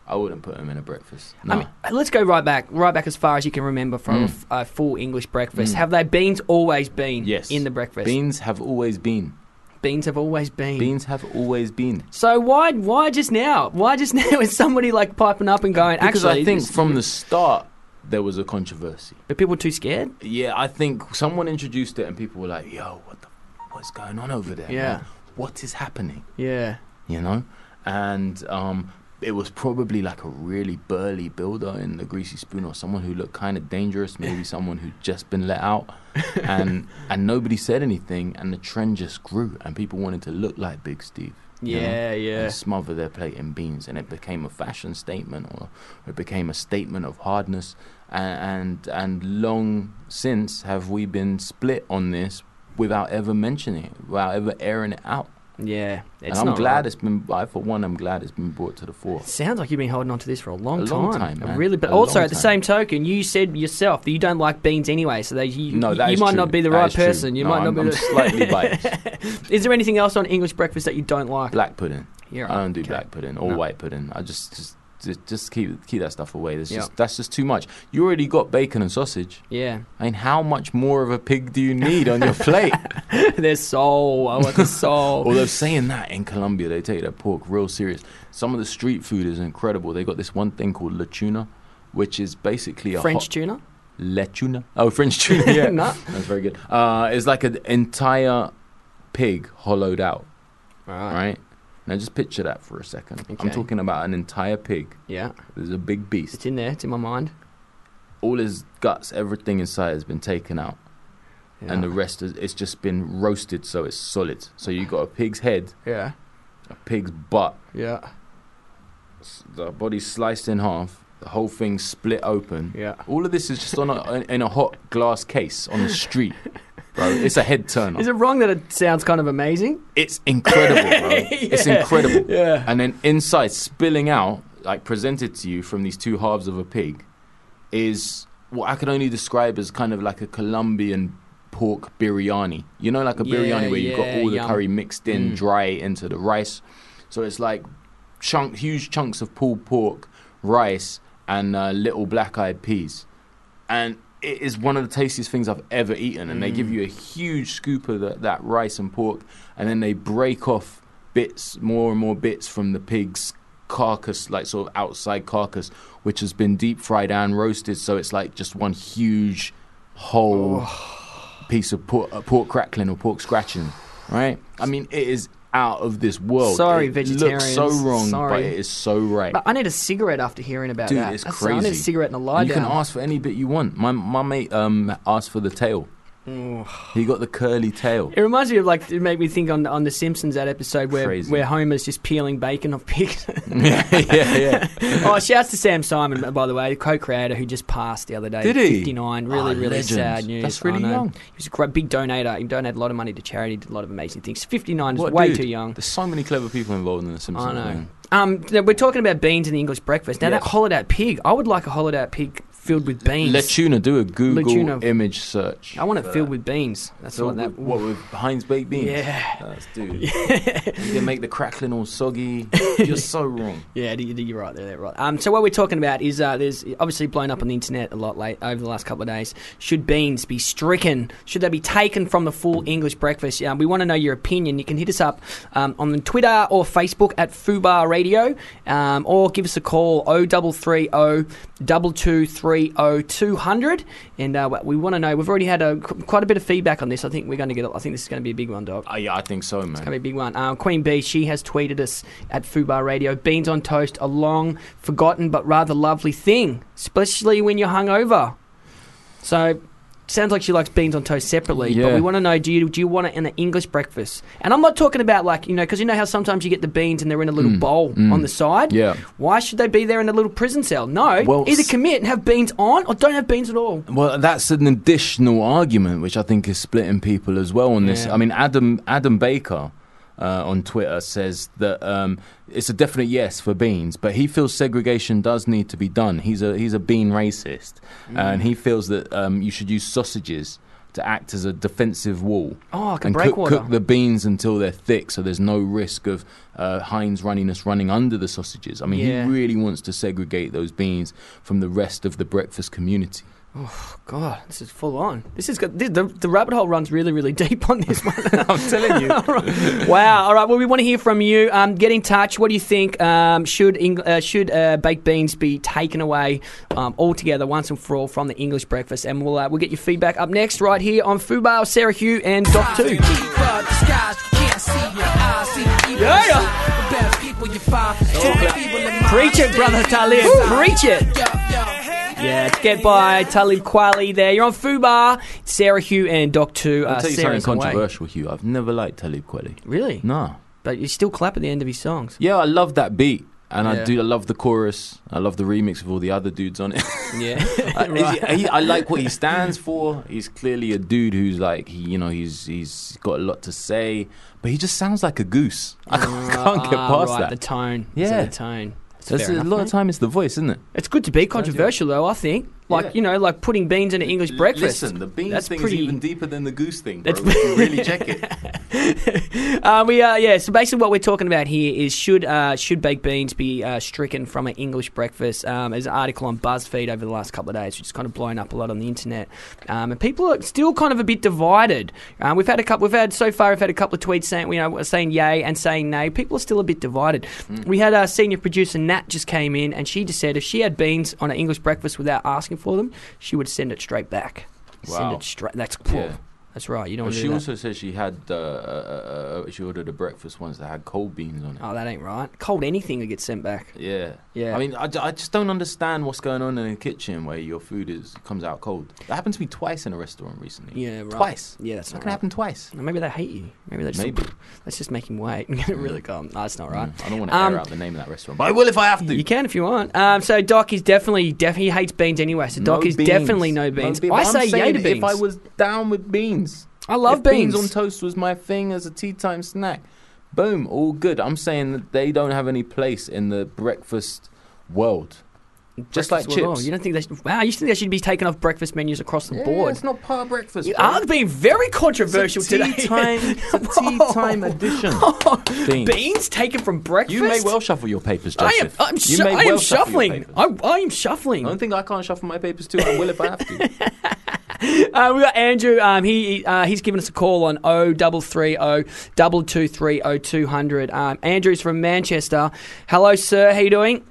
I wouldn't put them in a breakfast. No. I mean, let's go right back, right back as far as you can remember from mm. a full English breakfast. Mm. Have they beans always been yes. in the breakfast? Beans have always been. Beans have always been. Beans have always been. So why why just now? Why just now is somebody like piping up and going, because actually... Because I think this, from the start, there was a controversy. But people were too scared? Yeah, I think someone introduced it and people were like, yo, what the f- what's going on over there? Yeah. Man? What is happening? Yeah. You know? And um, it was probably like a really burly builder in the Greasy Spoon, or someone who looked kind of dangerous, maybe someone who'd just been let out, and and nobody said anything, and the trend just grew, and people wanted to look like Big Steve. Yeah, know, yeah. And smother their plate in beans, and it became a fashion statement, or it became a statement of hardness. And and, and long since have we been split on this without ever mentioning it, without ever airing it out. Yeah, it's and I'm glad right. it's been. I, for one, I'm glad it's been brought to the fore. It sounds like you've been holding on to this for a long a time. Long time, man. A really, but a also at the same token, you said yourself that you don't like beans anyway, so that you no, that you, you might true. not be the that right person. True. You no, might I'm, not be I'm slightly biased. Is there anything else on English breakfast that you don't like? Black pudding. Yeah, right. I don't do okay. black pudding or no. white pudding. I just. just Just, just keep keep that stuff away. That's yep. just that's just too much. You already got bacon and sausage. Yeah. I mean, how much more of a pig do you need on your plate? Their soul. I want the soul. Although saying that, in Colombia they take their pork real serious. Some of the street food is incredible. They got this one thing called lechuna, which is basically a French hot tuna. Lechuna. Oh, French tuna. Yeah, nah. That's very good. Uh, it's like an entire pig hollowed out. Right. Right. Now just picture that for a second. Okay. I'm talking about an entire pig. Yeah. There's a big beast. It's in there. It's in my mind. All his guts, everything inside has been taken out. Yeah. And the rest, is, it's just been roasted, so it's solid. So you've got a pig's head. Yeah. A pig's butt. Yeah. The body's sliced in half. The whole thing split open. Yeah. All of this is just on a, in a hot glass case on the street. Bro, it's a head turner. Is it wrong that it sounds kind of amazing? It's incredible, bro. yeah. It's incredible. Yeah. And then inside, spilling out, like presented to you from these two halves of a pig, is what I could only describe as kind of like a Colombian pork biryani. You know, like a biryani yeah, where you've yeah, got all the yum. curry mixed in, mm. dry into the rice. So it's like chunk, huge chunks of pulled pork, rice, and uh, little black-eyed peas. And it is one of the tastiest things I've ever eaten, and mm. they give you a huge scoop of the, that rice and pork, and then they break off bits, more and more bits from the pig's carcass, like sort of outside carcass, which has been deep fried and roasted, so it's like just one huge whole oh. piece of por- uh, pork crackling or pork scratching, right? I mean, it is out of this world. Sorry, it vegetarians. It looks so wrong, Sorry. but it is so right. But I need a cigarette after hearing about Dude, that. Dude, it's That's crazy. I need a cigarette and a lie and down. You can ask for any bit you want. My my mate um, asked for the tail. Oh. He got the curly tail. It reminds me of, like, it made me think on on The Simpsons, that episode where Crazy. where Homer's just peeling bacon off pigs. yeah, yeah, yeah. Oh, shouts to Sam Simon, by the way, the co-creator, who just passed the other day. Did he? fifty-nine Really, oh, really legend. sad news. That's really young. He was a great, big donator. He donated a lot of money to charity, did a lot of amazing things. fifty-nine is what, way dude, too young. There's so many clever people involved in The Simpsons. I know. Man. Um, we're talking about beans in the English breakfast. Now, yes. that hollowed out pig, I would like a hollowed out pig filled with beans. Lechuna, do a Google Lechuna. image search. I want it filled that. with beans. That's all that. With, what, with Heinz baked beans? Yeah. That's, dude. Yeah. You can make the crackling all soggy. You're so wrong. Yeah, you're right there. You're right. Um, so what we're talking about is uh, there's obviously blown up on the internet a lot late over the last couple of days. Should beans be stricken? Should they be taken from the full English breakfast? Um, we want to know your opinion. You can hit us up um, on Twitter or Facebook at Fubar Radio, um, or give us a call oh three three oh, two two three oh, two hundred, and uh, we want to know. We've already had a, quite a bit of feedback on this. I think we're going to get. I think this is going to be a big one, Doc. Uh, yeah, I think so, man. It's going to be a big one. Um, Queen B, she has tweeted us at Fubar Radio. Beans on toast, a long forgotten but rather lovely thing, especially when you're hungover. So. Sounds like she likes beans on toast separately, yeah. but we want to know, do you do you want it in an English breakfast? And I'm not talking about, like, you know, because you know how sometimes you get the beans and they're in a little mm. bowl mm. on the side? Yeah. Why should they be there in a little prison cell? No. Well, either commit and have beans on, or don't have beans at all. Well, that's an additional argument, which I think is splitting people as well on this. Yeah. I mean, Adam Adam Baker uh, on Twitter says that um, it's a definite yes for beans, but he feels segregation does need to be done. He's a he's a bean racist, mm. and he feels that um, you should use sausages to act as a defensive wall. Oh, I can and break cook, water. cook the beans until they're thick, so there's no risk of uh, Heinz runniness running under the sausages. I mean, yeah. he really wants to segregate those beans from the rest of the breakfast community. Oh, God, this is full on. This is good. This, the, the rabbit hole runs really, really deep on this one. I'm telling you. All right. Wow. All right. Well, we want to hear from you. Um, get in touch. What do you think? Um, should Eng- uh, should uh, baked beans be taken away um, altogether once and for all from the English breakfast? And we'll uh, we'll get your feedback up next right here on Fubar, Sarah Hugh, and Doc two. Yeah. Preach it, brother Talib. Preach it. Yeah, to get by Talib Kweli there. You're on Fubar. Sarah Hugh and Doc two. I'll tell you something controversial, Hugh. I've never liked Talib Kweli. Really? No. But you still clap at the end of his songs. Yeah, I love that beat. And yeah. I do I love the chorus. I love the remix of all the other dudes on it. Yeah. I, right. he, he, I like what he stands for. He's clearly a dude who's like, he, you know, he's he's got a lot to say. But he just sounds like a goose. I can't, can't get past right, that. The tone. Yeah. It's the tone. That's enough, a lot mate. Of time it's the voice, isn't it? It's good to be controversial, though, I think. Like, yeah. you know, like putting beans in an English L- breakfast. Listen, the beans that's thing pretty... is even deeper than the goose thing, bro. That's... You really check it. uh, we are, yeah, so basically what we're talking about here is should uh, should baked beans be uh, stricken from an English breakfast? Um, there's an article on BuzzFeed over the last couple of days, which is kind of blown up a lot on the internet. Um, and people are still kind of a bit divided. Um, we've had a couple, we've had, so far, we've had a couple of tweets saying, you know, saying yay and saying nay. People are still a bit divided. Mm. We had our senior producer, Nat, just came in, and she just said if she had beans on an English breakfast without asking for them, she would send it straight back. Wow. Send it straight. That's cool. Yeah. That's right. You don't. But she do that. Also says she had. Uh, uh, she ordered a breakfast once that had cold beans on it. Oh, that ain't right. Cold anything that gets sent back. Yeah. Yeah. I mean, I, I just don't understand what's going on in the kitchen where your food is comes out cold. That happened to me twice in a restaurant recently. Yeah. Right. Twice. Yeah, that's that not can right. happen twice. Now, maybe they hate you. Maybe they just. Maybe. Like, let's just make him wait and get it really calm. No, that's not right. Mm, I don't want to um, air out the name of that restaurant, but I will if I have to. You can if you want. Um, so Doc is definitely def- he hates beans anyway. So Doc no is beans. definitely no beans. No beans. I I'm say yay to beans. If I was down with beans. I love if beans. Beans on toast was my thing as a tea time snack. Boom, all good. I'm saying that they don't have any place in the breakfast world. Breakfast Just like chips. You don't think they should, wow, you think they should be taking off breakfast menus across the yeah, board? It's not part of breakfast. You bro. Are being very controversial it's a tea today. Time, it's a tea time edition. Beans. Beans taken from breakfast? You may well shuffle your papers, Joseph. I am, I'm sh- you may I well am shuffling. I, I am shuffling. I don't think I can't shuffle my papers too. I will if I have to. Uh, we got Andrew. Um, he uh, he's given us a call on oh double three oh double two three oh two hundred. Um, Andrew's from Manchester. Hello, sir. How you doing?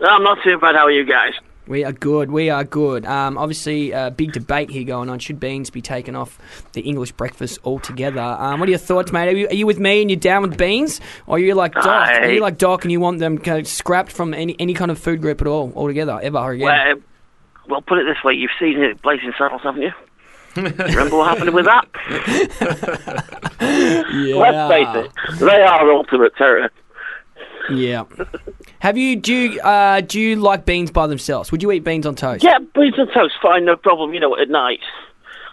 No, I'm not too bad. How are you guys? We are good. We are good. Um, obviously, a uh, big debate here going on. Should beans be taken off the English breakfast altogether? Um, what are your thoughts, mate? Are you, are you with me and you're down with beans, or are you like Doc? I... Are you like Doc and you want them kind of scrapped from any any kind of food group at all, altogether, ever again? Well, um... Well, put it this way, you've seen it at Blazing Saddles, haven't you? Remember what happened with that? Yeah. Let's face it, they are ultimate terror. Yeah. Have you do you, uh, do you like beans by themselves? Would you eat beans on toast? Yeah, beans on toast, fine, no problem. You know, at night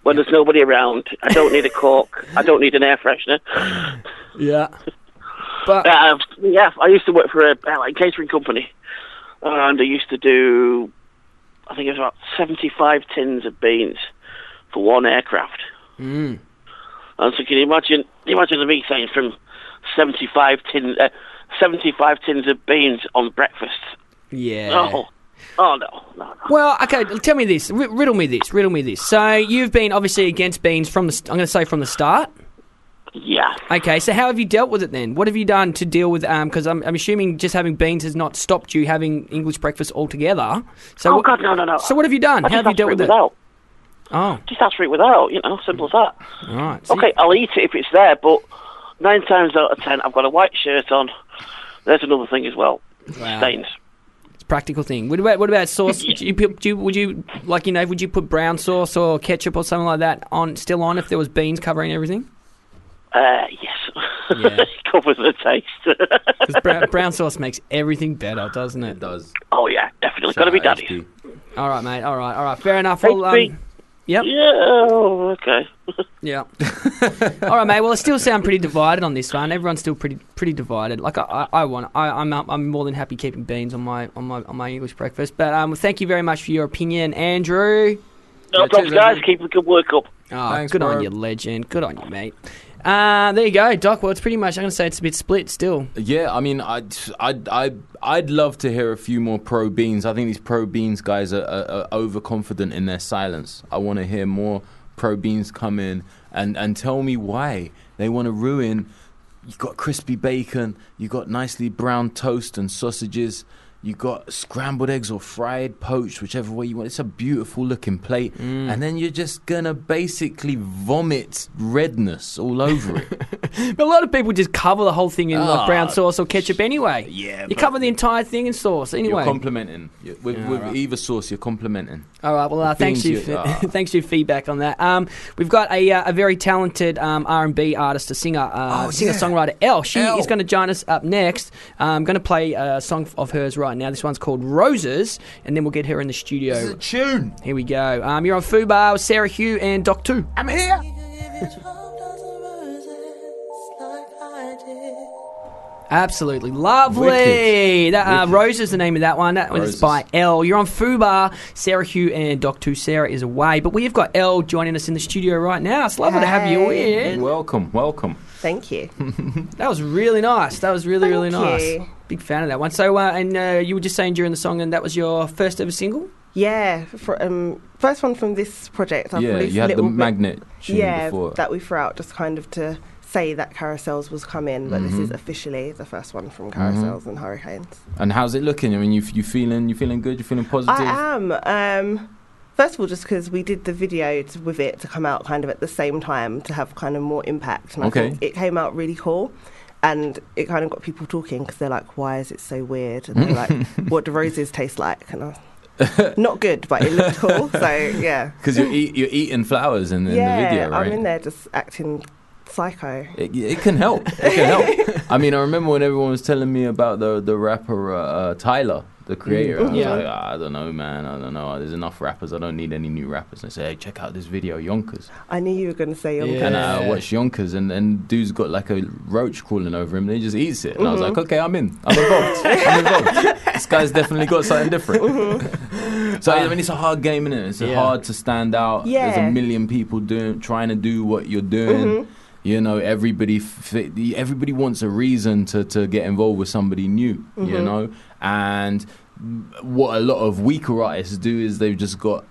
when there's nobody around, I don't need a cork, I don't need an air freshener. Yeah. But uh, yeah, I used to work for a, a catering company, and I used to do. I think it was about seventy-five tins of beans for one aircraft. Mm. And so can you imagine, can you imagine the methane from seventy-five, tin, uh, seventy-five tins of beans on breakfast? Yeah. Oh, oh no, no, no. Well, okay, tell me this. R- riddle me this. Riddle me this. So you've been obviously against beans from the, st- I'm going to say from the start. Yeah. Okay, so how have you dealt with it then? What have you done to deal with, um, because I'm, I'm assuming just having beans has not stopped you having English breakfast altogether. So oh, wh- God, no, no, no. So what have you done? I how have you dealt with it? Without. Oh. Just ask for it without, you know, simple as that. Right. So okay, you... I'll eat it if it's there, but nine times out of ten, I've got a white shirt on. There's another thing as well. Wow. Stains. It's a practical thing. What about, what about sauce? do you, do you, would you, like, you know, would you put brown sauce or ketchup or something like that on still on if there was beans covering everything? Uh, yes. Yeah. It covers the taste. Because brown, brown sauce makes everything better, doesn't it? It does. Oh, yeah, definitely. Got to be daddy. All right, mate. All right, all right. Fair enough. Hey, we'll, um, yep. Yeah, oh, okay. Yeah. All right, mate. Well, I still sound pretty divided on this one. Everyone's still pretty pretty divided. Like, I, I, I want, I, I'm, I'm more than happy keeping beans on my, on my, on my English breakfast. But um, thank you very much for your opinion, Andrew. No yeah, problems, guys. Keep the good work up. Oh, thanks, good bro. On you, legend. Good on you, mate. Uh, there you go, Doc. Well, it's pretty much, I'm going to say it's a bit split still. Yeah, I mean, I'd, I'd, I'd, I'd love to hear a few more pro-beans. I think these pro-beans guys are, are, are overconfident in their silence. I want to hear more pro-beans come in and, and tell me why they want to ruin. You've got crispy bacon, you've got nicely browned toast and sausages. You got scrambled eggs or fried, poached, whichever way you want. It's a beautiful looking plate. Mm. And then you're just going to basically vomit redness all over it. But a lot of people just cover the whole thing in oh, like brown sauce or ketchup anyway. Yeah. You cover the entire thing in sauce anyway. You're complimenting. With, yeah, with right. either sauce, you're complimenting. All right. Well, uh, thanks for you, you, uh, thanks for your feedback on that. Um, we've got a, uh, a very talented um, R and B artist, a singer, uh, oh, singer-songwriter, yeah. Elle. She Elle. is going to join us up next. I'm um, going to play a song of hers right now. This one's called Roses, and then we'll get her in the studio. This is a tune. Here we go. Um, you're on Fubar with Sarah Hugh and Doc two. I'm here. Absolutely lovely. That, uh, Rose is the name of that one. That was by Elle. You're on Fubar, Sarah Hugh and Doc two. Sarah is away, but we've got Elle joining us in the studio right now. It's lovely hey. to have you in. Welcome, welcome. Thank you. That was really nice. That was really, Thank really nice. You. Big fan of that one. So, uh, and uh, you were just saying during the song, and that was your first ever single? Yeah, for, um, first one from this project. I've yeah, you had the magnet tune yeah, before. Yeah, that we threw out just kind of to say that Carousels was coming, but mm-hmm. this is officially the first one from Carousels mm-hmm. and Hurricanes. And how's it looking? I mean, you you feeling you feeling good? You feeling positive? I am. Um, first of all, just because we did the video to, with it to come out kind of at the same time to have kind of more impact, and okay. I think it came out really cool. And it kind of got people talking because they're like, "Why is it so weird?" And they're like, "What do roses taste like?" And I was, not good, but it looked cool. So yeah, because you're eat, you're eating flowers in, in yeah, the video, right? I'm in there just acting psycho. It, it can help. It can help. I mean, I remember when everyone was telling me about the the rapper uh, uh, Tyler, the creator. Mm-hmm. I was yeah. like, oh, I don't know, man. I don't know. There's enough rappers. I don't need any new rappers. And I say, hey, check out this video, Yonkers. I knew you were going to say Yonkers. Yeah. And I uh, watched Yonkers, and, and dude's got like a roach crawling over him, and he just eats it. And mm-hmm. I was like, okay, I'm in. I'm involved. I'm involved. This guy's definitely got something different. Mm-hmm. So, um, I mean, it's a hard game, isn't it? It's yeah. hard to stand out. Yeah. There's a million people doing, trying to do what you're doing. Mm-hmm. You know, everybody f- everybody wants a reason to, to get involved with somebody new, mm-hmm. you know? And what a lot of weaker artists do is they've just got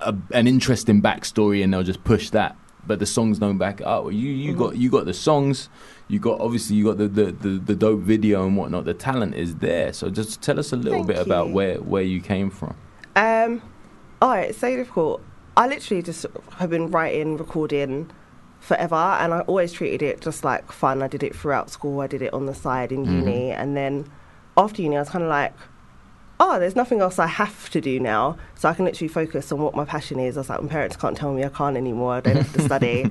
a, an interesting backstory, and they'll just push that. But the songs don't back it up. You you mm-hmm. got you got the songs, you got obviously you got the, the, the, the dope video and whatnot. The talent is there. So just tell us a little Thank bit you. about where, where you came from. Um, oh, it's so difficult. I literally just have been writing, recording forever, and I always treated it just like fun. I did it throughout school, I did it on the side in mm. uni, and then after uni I was kind of like, oh, there's nothing else I have to do now, so I can literally focus on what my passion is. I was like, my parents can't tell me I can't anymore, I don't have to study.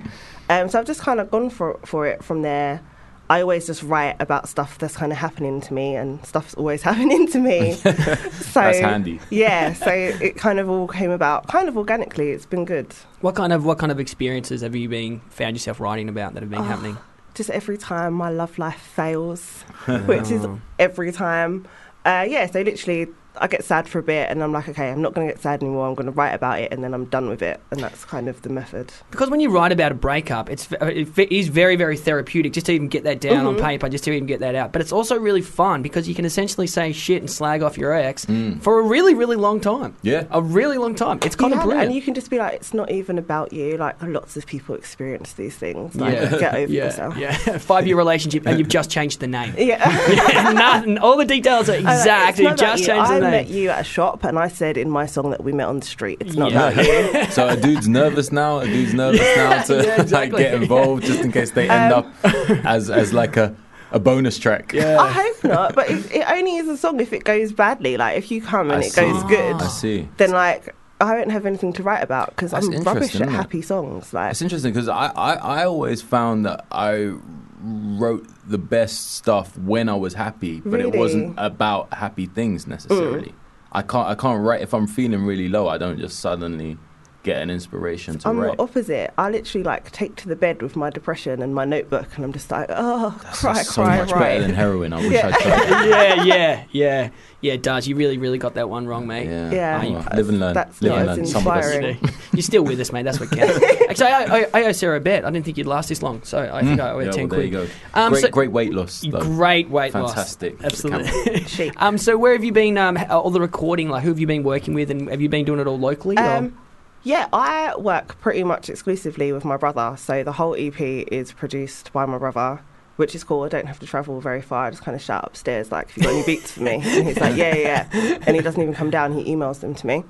Um, so I've just kind of gone for, for it from there. I always just write about stuff that's kind of happening to me, and stuff's always happening to me. So that's handy. Yeah, so it kind of all came about kind of organically. It's been good. What kind of what kind of experiences have you been found yourself writing about that have been oh, happening? Just every time my love life fails, which is every time. Uh, yeah, so literally I get sad for a bit, and I'm like, okay, I'm not going to get sad anymore. I'm going to write about it, and then I'm done with it. And that's kind of the method. Because when you write about a breakup, it's it is very, very therapeutic just to even get that down mm-hmm. on paper, just to even get that out. But it's also really fun because you can essentially say shit and slag off your ex mm. for a really, really long time. Yeah. A really long time. It's kind yeah, of brilliant. And you can just be like, it's not even about you. Like, lots of people experience these things. Like, yeah. get over yeah. yourself. Yeah. Five-year relationship, and you've just changed the name. Yeah. yeah nothing. All the details are exact. You've just you. changed the name. I met you at a shop, and I said in my song that we met on the street. It's not yeah. about you. So a dude's nervous now. A dude's nervous yeah, now to yeah, exactly. like, get involved yeah. just in case they end um, up as as like a, a bonus track. Yeah. I hope not, but it, it only is a song if it goes badly. Like if you come and I it see. goes good, I see. Then like I don't have anything to write about because I'm rubbish at happy songs. Like it's interesting because I, I I always found that I wrote the best stuff when I was happy, but really? it wasn't about happy things necessarily. Mm. I can't I can't write if I'm feeling really low. I don't just suddenly get an inspiration to I'm write. I'm the opposite. I literally like take to the bed with my depression and my notebook, and I'm just like, oh, That's cry, so cry, much cry. better than heroin. I wish yeah. I'd tried. yeah, yeah, yeah, yeah. It does. You really, really got that one wrong, mate. Yeah, yeah. Oh, well, live and learn. That's live and learn. Inspiring. Some of us. You're still with us, mate. That's what counts. Actually, I, I, I owe Sarah a bet. I didn't think you'd last this long, so I mm. think I owe yeah, ten well, quid. There you go. Um, great, so great weight loss. Though. Great weight Fantastic. loss. Fantastic. Absolutely. um, so where have you been? Um, all the recording. Like, who have you been working with, and have you been doing it all locally? Um, or? Yeah, I work pretty much exclusively with my brother. So the whole E P is produced by my brother. which is cool. I don't have to travel very far. I just kind of shout upstairs, like, "Have you got any beats for me?" And he's like, yeah, yeah, yeah. And he doesn't even come down. He emails them to me.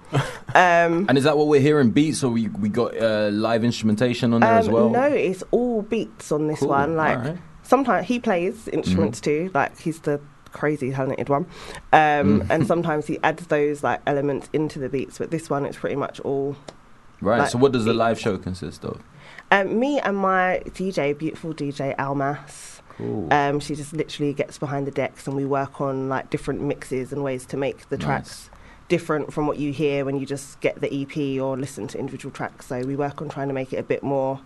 Um, and is that what we're hearing, beats, or we, we got uh, live instrumentation on there um, as well? No, it's all beats on this cool. one. Like, right. Sometimes he plays instruments mm-hmm. too. Like, he's the crazy talented one. Um, mm. And sometimes he adds those, like, elements into the beats. But this one, it's pretty much all... Right, like, so what does the live show consist of? Um, me and my D J, beautiful D J Almas, cool. um, she just literally gets behind the decks and we work on like different mixes and ways to make the nice. tracks different from what you hear when you just get the E P or listen to individual tracks. So we work on trying to make it a bit more,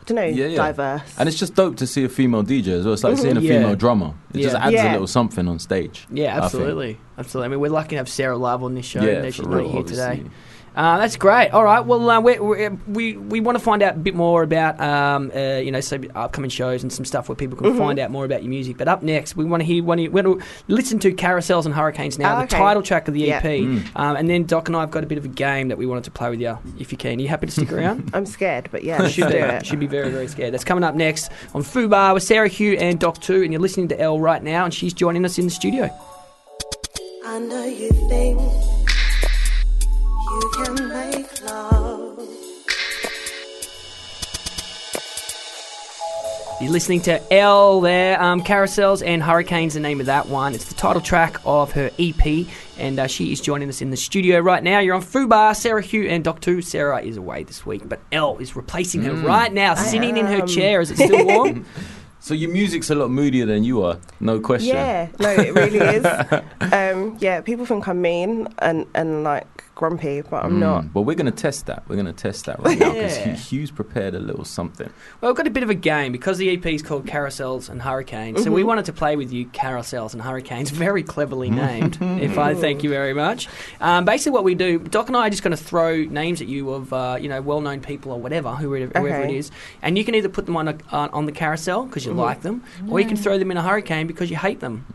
I don't know, yeah, yeah. diverse. And it's just dope to see a female D J as well. It's like mm-hmm. seeing a yeah. female drummer. It yeah. just adds yeah. a little something on stage. Yeah, absolutely. I absolutely. I mean, we're lucky to have Sarah live on this show. Yeah, and she's not here obviously. today. Uh, that's great. All right. Well, uh, we're, we're, we we want to find out a bit more about um, uh, you know, some upcoming shows and some stuff where people can mm-hmm. find out more about your music. But up next, we want to hear one. Of, we're going to listen to Carousels and Hurricanes now, oh, okay. the title track of the E P, yeah. mm. um, and then Doc and I have got a bit of a game that we wanted to play with you. If you can, are you happy to stick around? I'm scared, but yeah, should do it. Should be very very scared. That's coming up next on Fubar with Sarah Hugh and Doc Two, and you're listening to Elle right now, and she's joining us in the studio. I know you think. You can make love. You're listening to Elle there. Um, Carousels and Hurricanes, the name of that one. It's the title track of her E P, and uh, she is joining us in the studio right now. You're on Fubar, Sarah Hugh, and Doc Two. Sarah is away this week, but Elle is replacing mm. her right now, I sitting am. in her chair. Is it still warm? So your music's a lot moodier than you are, no question. Yeah, no, it really is. Um, yeah, people think I'm mean and, and like grumpy, but I'm mm. not. Well, we're going to test that. We're going to test that right now because yeah. Hugh's prepared a little something. Well, we've got a bit of a game because the E P is called Carousels and Hurricanes. Mm-hmm. So we wanted to play with you Carousels and Hurricanes, very cleverly named, if I thank you very much. Um, basically what we do, Doc and I are just going to throw names at you of, uh, you know, well-known people or whatever, whoever, whoever okay. it is. And you can either put them on a, uh, on the carousel because you like them, yeah. or you can throw them in a hurricane because you hate them.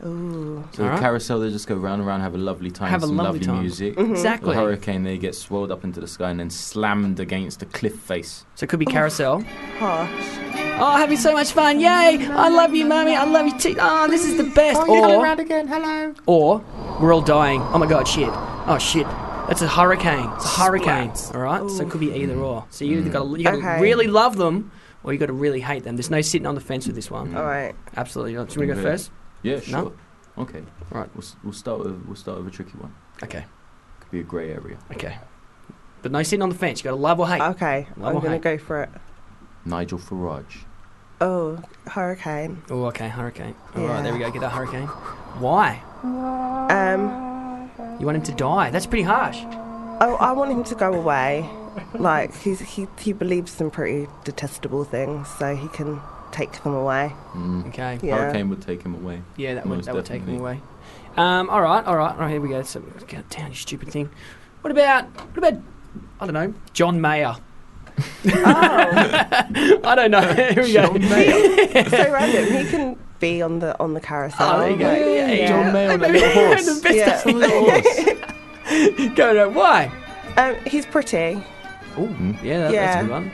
Mm. Ooh. So right. the carousel, they just go round and round, have a lovely time, have a some lovely, lovely time. music. Mm-hmm. Exactly. The hurricane, they get swirled up into the sky and then slammed against the cliff face. So it could be carousel. Oh, oh, having so much fun! Yay! I love you, mummy. I love you too. Oh, this is the best. Oh, you're or, around again. Hello. Or we're all dying. Oh my god! Shit! Oh shit! That's a hurricane. It's a hurricane. All right. Ooh. So it could be either or. So you mm. got to you got to okay. really love them. Or you got to really hate them. There's no sitting on the fence with this one. All right. Absolutely. Do you want to go first? Yeah, sure. No? Okay. All right. We'll, we'll start with we'll start with a tricky one. Okay. Could be a grey area. Okay. But no sitting on the fence. You got to love or hate. Okay. Love I'm gonna hate. go for it. Nigel Farage. Oh, hurricane. Oh, okay, hurricane. All yeah. right, there we go. Get that hurricane. Why? Um. You want him to die? That's pretty harsh. Oh, I want him to go away. Like, he's, he he believes some pretty detestable things, so he can take them away. Mm. Okay. Yeah. Hurricane would take him away. Yeah, that, would, that would take him away. Um, all right, all right, all right, here we go. So, get down, you stupid thing. What about, what about, I don't know, John Mayer? Oh. I don't know. Here we John go. Mayer. So random. He can be on the, on the carousel. Oh, there you go. Yeah, yeah. John Mayer on a little horse. Yeah. A little horse. Go down. Why? Um, he's pretty. Oh, yeah, that, yeah, that's a good one.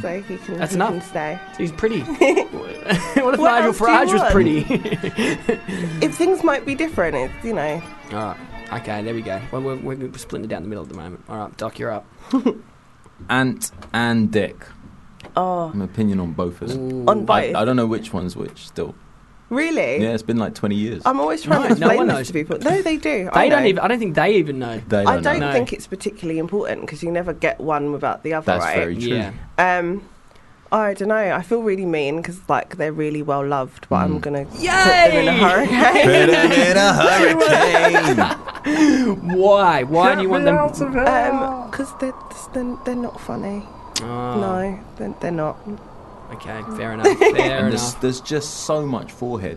So he can, that's he enough. Can stay. He's pretty. What if Nigel Farage was pretty? If things might be different, it's, you know. All right. Okay, there we go. Well, we're, we're splitting it down the middle at the moment. All right, Doc, you're up. Ant and Dick. Oh. An opinion on both of them. On both? I, I don't know which one's which still. Really? Yeah, it's been like twenty years. I'm always trying no, to explain no one knows. to people. No, they do. They I don't even. I don't think they even know. They don't I don't know. think it's particularly important because you never get one without the other. That's right? very true. Yeah. Um, I don't know. I feel really mean because like they're really well loved, but mm. I'm gonna Yay! put them in a hurricane. Put them in a hurricane. Why? Why Get do you want them? Because um, they're, they're they're not funny. Oh. No, they're, they're not. Okay, fair enough. Fair enough. There's, there's just so much forehead.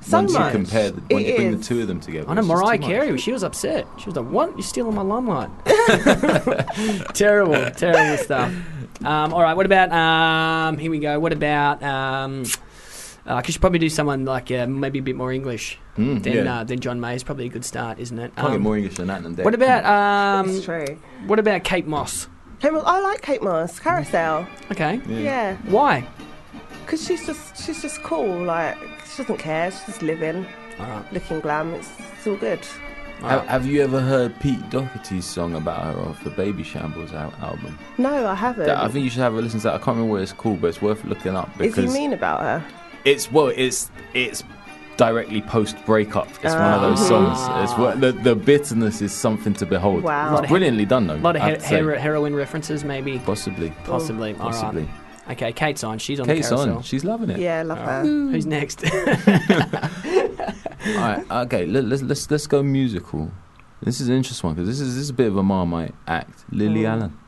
So once much. you compare, the, when it you bring is. the two of them together. I know Mariah Carey, she was upset. She was like, "What? You're stealing my limelight." Terrible, terrible stuff. Um, all right, what about? Um, here we go. What about? Um, uh, I could probably do someone like uh, maybe a bit more English mm, than yeah. uh, than John Mayer. It's probably a good start, isn't it? Um, I'll get more English than that. Than what about? Um, That's true. What about Kate Moss? I like Kate Moss. Carousel. Okay. Yeah. yeah. Why? because she's just she's just cool. Like, she doesn't care. She's just living, right. looking glam. It's, it's all good. Right. Have you ever heard Pete Doherty's song about her off the Baby Shambles album? No, I haven't. I think you should have a listen to that. I can't remember what it's called, but it's worth looking up. Is he mean about her? It's well, it's it's directly post breakup. It's uh, one of those songs. It's what the the bitterness is something to behold. Wow, it's brilliantly done though. A lot of he- hero- heroin references, maybe. Possibly, possibly, oh. possibly. Right. Okay, Kate's on. She's on Kate's the carousel. Kate's on. She's loving it. Yeah, I love All her. Right. Who's next? All right, okay, let's let's let's go musical. This is an interesting one because this is this is a bit of a Marmite act. Lily mm. Allen.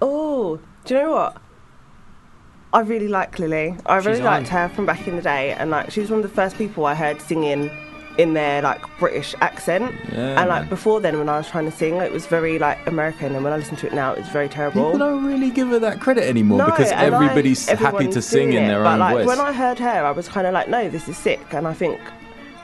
Oh, do you know what? I really like Lily. I really She's liked on. her from back in the day, and like she was one of the first people I heard singing in their like British accent. Yeah, and like man. before then, when I was trying to sing, it was very like American, and when I listen to it now, it's very terrible. People don't really give her that credit anymore no, because everybody's I, happy to sing in it, their but, own like, voice. When I heard her, I was kind of like, no, this is sick, and I think.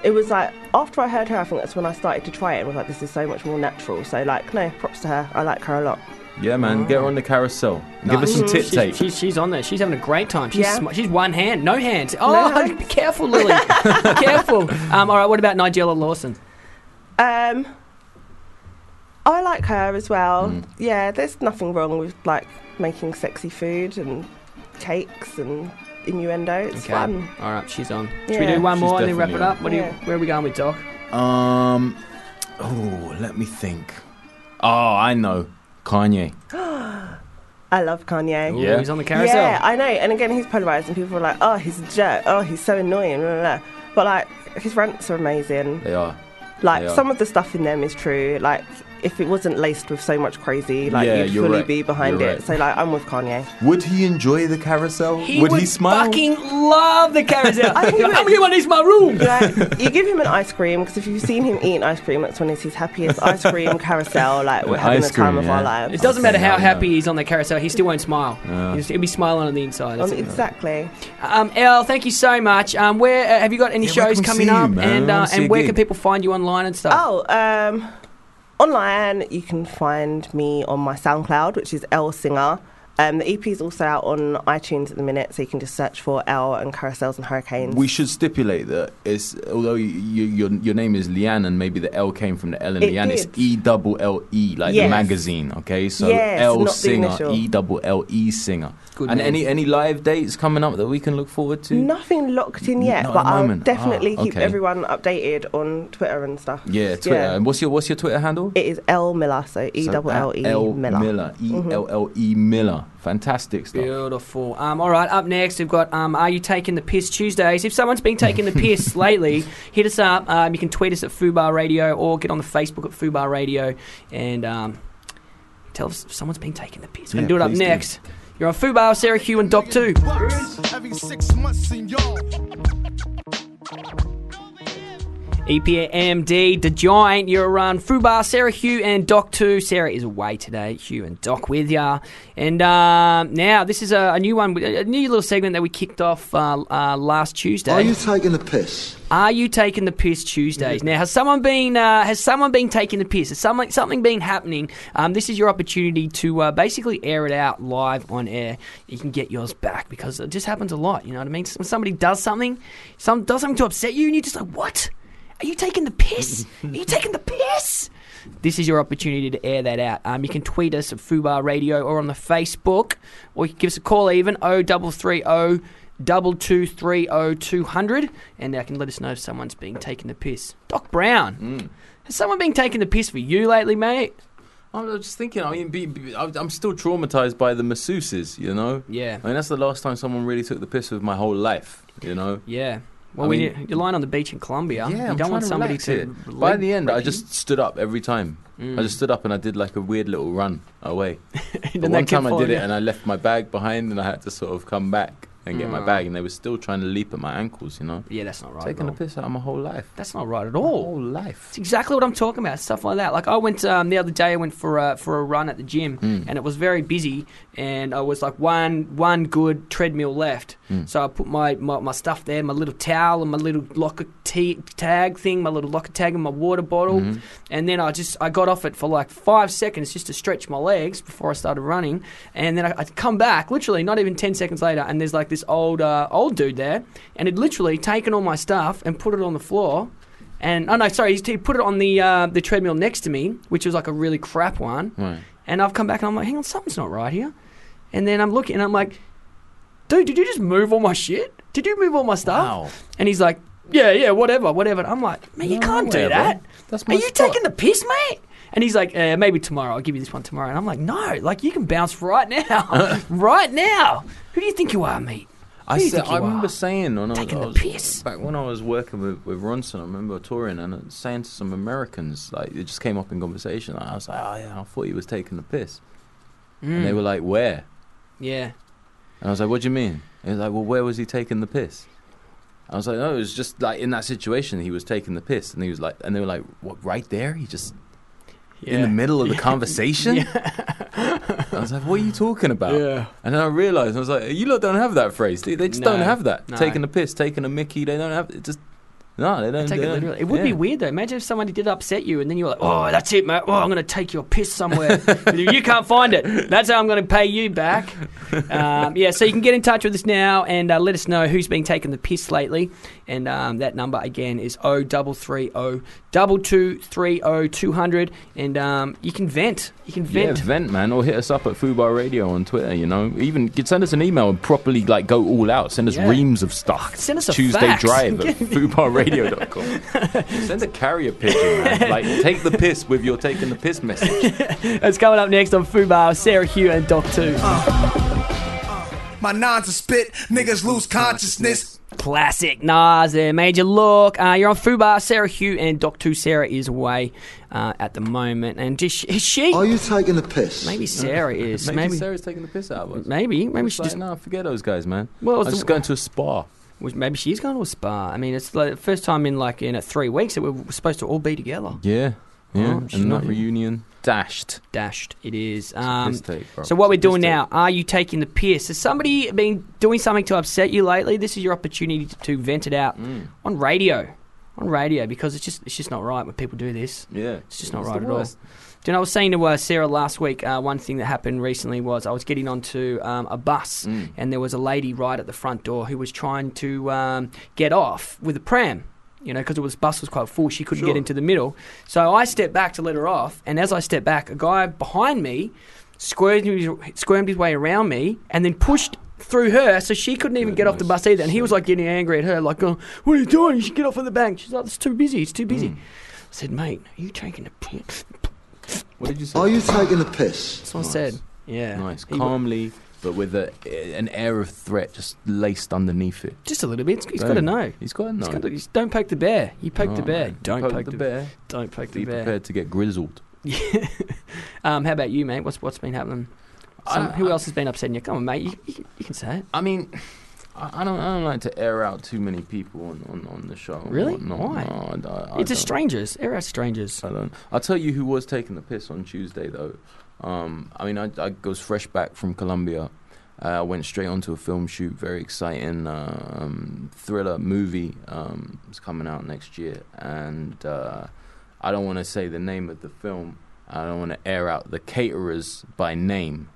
It was like, after I heard her, I think that's when I started to try it and was like, this is so much more natural. So, like, no, props to her. I like her a lot. Yeah, man, oh. get her on the carousel. Nice. Give her some tip she's, tape. She's, she's on there. She's having a great time. She's yeah. sm- She's one hand. No hands. Oh, no hands. Be careful, Lily. Careful. Um, all right, what about Nigella Lawson? Um, I like her as well. Mm. Yeah, there's nothing wrong with, like, making sexy food and cakes and... innuendo. It's okay. fun. All right, she's on. Yeah. Should we do one she's more and then wrap it up? What yeah. do you, where are we going with Doc? Um, oh, let me think. Oh, I know, Kanye. I love Kanye. Ooh, yeah, he's on the carousel. Yeah, I know. And again, he's polarized, and people are like, "Oh, he's a jerk. Oh, he's so annoying." Blah, blah, blah. But like, his rants are amazing. They are. Like they are. Some of the stuff in them is true. Like. If it wasn't laced with so much crazy, like yeah, you'd fully right. be behind you're it. Right. So like, I'm with Kanye. Would he enjoy the carousel? He would, would he smile? Fucking love the carousel. I think like, how many one is my room? Like, you give him an ice cream because if you've seen him eating ice cream, that's when it's his happiest. Ice cream carousel, like we're having the time cream, of yeah. our lives. It doesn't matter how happy he's on the carousel, he still won't smile. Yeah. He'll, just, he'll be smiling on the inside. Um, exactly. Um, Elle, thank you so much. Um, where uh, have you got any yeah, shows coming you, up? Man. And uh, and where can people find you online and stuff? Oh. um... Online, you can find me on my SoundCloud, which is Elle Singer. Um, the E P is also out on iTunes at the minute, so you can just search for Elle and Carousels and Hurricanes. We should stipulate that it's although you, you, your your name is Leanne and maybe the L came from the L in Leanne. Did. It's E double L E like yes. the magazine. Okay, so yes, Elle Singer, E double L E Singer. Good and name. any any live dates coming up that we can look forward to? Nothing locked in yet, Not but I'll moment. definitely ah, okay. keep everyone updated on Twitter and stuff. Yeah, Twitter. Yeah. And what's your what's your Twitter handle? It is Elle Miller, so E double L E Miller, E L L E Miller. Fantastic stuff. Beautiful. Um, all right, up next we've got um, Are You Taking the Piss Tuesdays. If someone's been taking the piss lately, hit us up. Um, you can tweet us at Fubar Radio or get on the Facebook at Fubar Radio and um, tell us if someone's been taking the piss. We're yeah, going to do it up next. Do. You're on Fubar, Sarah Hugh and Doc two. Every six months in y'all. E P M D, the Giant, you're on Fubar, Sarah, Hugh, and Doc two. Sarah is away today, Hugh and Doc with ya. And um, now, this is a, a new one, a new little segment that we kicked off uh, uh, last Tuesday. Are you taking the piss? Are you taking the piss Tuesdays? Yeah. Now, has someone been uh, has someone been taking the piss? Has someone, something been happening? Um, this is your opportunity to uh, basically air it out live on air. You can get yours back because it just happens a lot, you know what I mean? When somebody does something, some does something to upset you, and you're just like, what? Are you taking the piss? Are you taking the piss? This is your opportunity to air that out. Um, you can tweet us at Fubar Radio or on the Facebook, or you can give us a call even, oh three three oh, two two three oh, two hundred, and they can let us know if someone's being taken the piss. Doc Brown, mm. has someone been taking the piss for you lately, mate? I was just thinking, I mean, be, be, I'm still traumatised by the masseuses, you know? Yeah. I mean, that's the last time someone really took the piss with my whole life, you know? Yeah. Well, I mean, when you're, you're lying on the beach in Colombia, yeah, you don't I'm want to somebody to... Leg- By the end, I just stood up every time. Mm. I just stood up and I did like a weird little run away. But one time I did it and I left my bag behind and I had to sort of come back and get mm. my bag and they were still trying to leap at my ankles, you know? Yeah, that's not right. Taking the piss out of my whole life. That's not right at all. My whole life. It's exactly what I'm talking about, stuff like that. Like I went, um, the other day I went for a, for a run at the gym mm. and it was very busy and I was like one one good treadmill left. Mm. So I put my, my, my stuff there, my little towel and my little locker t- tag thing, my little locker tag and my water bottle. Mm-hmm. And then I just, I got off it for like five seconds just to stretch my legs before I started running. And then I, I'd come back, literally not even ten seconds later, and there's like this old uh, old dude there, and he'd literally taken all my stuff and put it on the floor. And oh no, sorry, he put it on the uh, the treadmill next to me, which was like a really crap one. Right. And I've come back and I'm like, hang on, something's not right here. And then I'm looking and I'm like, dude, did you just move all my shit? Did you move all my stuff? Wow. And he's like, yeah, yeah, whatever, whatever. And I'm like, man, you no, can't whatever. do that. That's my Are you spot. taking the piss, mate? And he's like, eh, maybe tomorrow. I'll give you this one tomorrow. And I'm like, no, like you can bounce right now, right now. Who do you think you are, mate? I, said, I remember saying when I was, I was piss. back when I was working with, with Ronson, I remember touring and saying to some Americans, like it just came up in conversation. Like, I was like, oh yeah, I thought you was taking the piss, mm. and they were like, where? Yeah. And I was like, what do you mean? He was like, well, where was he taking the piss? I was like, no, it was just like in that situation he was taking the piss, and he was like, and they were like, what? Right there? He just yeah. in the middle of the yeah. conversation. Yeah. I was like, what are you talking about? Yeah. And then I realised, I was like, you lot don't have that phrase. They, they just no, don't have that. No. Taking a piss, taking a mickey, they don't have it. Just, no, they don't. They take they it literally. It would yeah. be weird, though. Imagine if somebody did upset you and then you were like, oh, that's it, mate. Oh, I'm going to take your piss somewhere. You can't find it. That's how I'm going to pay you back. Um, yeah, so you can get in touch with us now and uh, let us know who's been taking the piss lately. And um, that number, again, is oh three three oh, two two three oh, two hundred. And um, you can vent. You can vent. Yeah, vent, man. Or hit us up at Fubar Radio on Twitter, you know. Even send us an email and properly, like, go all out. Send us yeah. reams of stuff. Send us a Tuesday fax. Drive at fubar radio dot com. Send a carrier pigeon, man. Like, take the piss with your taking the piss message. That's coming up next on Fubar, Sarah Hugh and Doc two. My nonsense spit, niggas lose consciousness. Classic Nas there, Major Look. Uh, you're on Fubar, Sarah Hugh, and Doc two. Sarah is away uh, at the moment. And is she, is she? Are you taking the piss? Maybe Sarah is. maybe, maybe Sarah's taking the piss out of us. Maybe. Maybe she's like, just... No, forget those guys, man. Well, I was the... just going to a spa. Maybe she's going to a spa. I mean, it's like the first time in like in three weeks that we're supposed to all be together. Yeah. Yeah, oh, and not reunion. Dashed. Dashed, it is. Um, tape, so what it's we're doing tape. now, are you taking the piss? Has somebody been doing something to upset you lately? This is your opportunity to, to vent it out mm. on radio. On radio, because it's just it's just not right when people do this. Yeah. It's just not it's right at all. Do you know, I was saying to uh, Sarah last week, uh, one thing that happened recently was I was getting onto um, a bus mm. and there was a lady right at the front door who was trying to um, get off with a pram. You know, because the bus was quite full, she couldn't sure. get into the middle. So I stepped back to let her off, and as I stepped back, a guy behind me squirmed his, squirmed his way around me and then pushed through her so she couldn't even Goodness. get off the bus either. And he was, like, getting angry at her, like, oh, what are you doing? You should get off of the bank. She's like, it's too busy. It's too busy. Mm. I said, mate, are you taking the piss? What did you say? Are you taking the piss? That's what nice. I said. Yeah. Nice. He Calmly... Went, but with a, an air of threat just laced underneath it. Just a little bit. He's got to know. He's got to know. Got to, don't poke the bear. You poke no, the bear. Don't poke, poke the, the bear. Don't poke Be the bear. Be prepared to get grizzled. Yeah. um, how about you, mate? What's What's been happening? Some, I, who I, else has been upsetting you? Come on, mate. You, you, you can say it. I mean, I, I don't I don't like to air out too many people on, on, on the show. Really? Why? No, I, I, it's I a strangers. Air out strangers. I don't. I'll tell you who was taking the piss on Tuesday, though. Um, I mean, I, I was fresh back from Colombia. I uh, went straight onto a film shoot, very exciting uh, um, thriller movie. Um, it's coming out next year, and uh, I don't want to say the name of the film. I don't want to air out the caterers by name,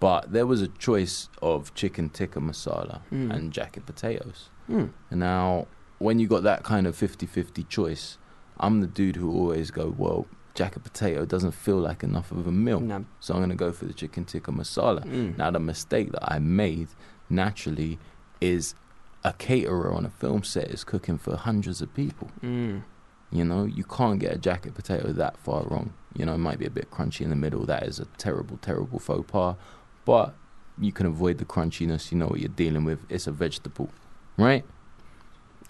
but there was a choice of chicken tikka masala mm. and jacket potatoes. Mm. And now, when you got that kind of fifty-fifty choice, I'm the dude who always go, well, jacket potato doesn't feel like enough of a meal. No. So I'm going to go for the chicken tikka masala. Mm. Now, the mistake that I made, naturally, is a caterer on a film set is cooking for hundreds of people. Mm. You know, you can't get a jacket potato that far wrong. You know, it might be a bit crunchy in the middle. That is a terrible, terrible faux pas. But you can avoid the crunchiness. You know what you're dealing with. It's a vegetable, right?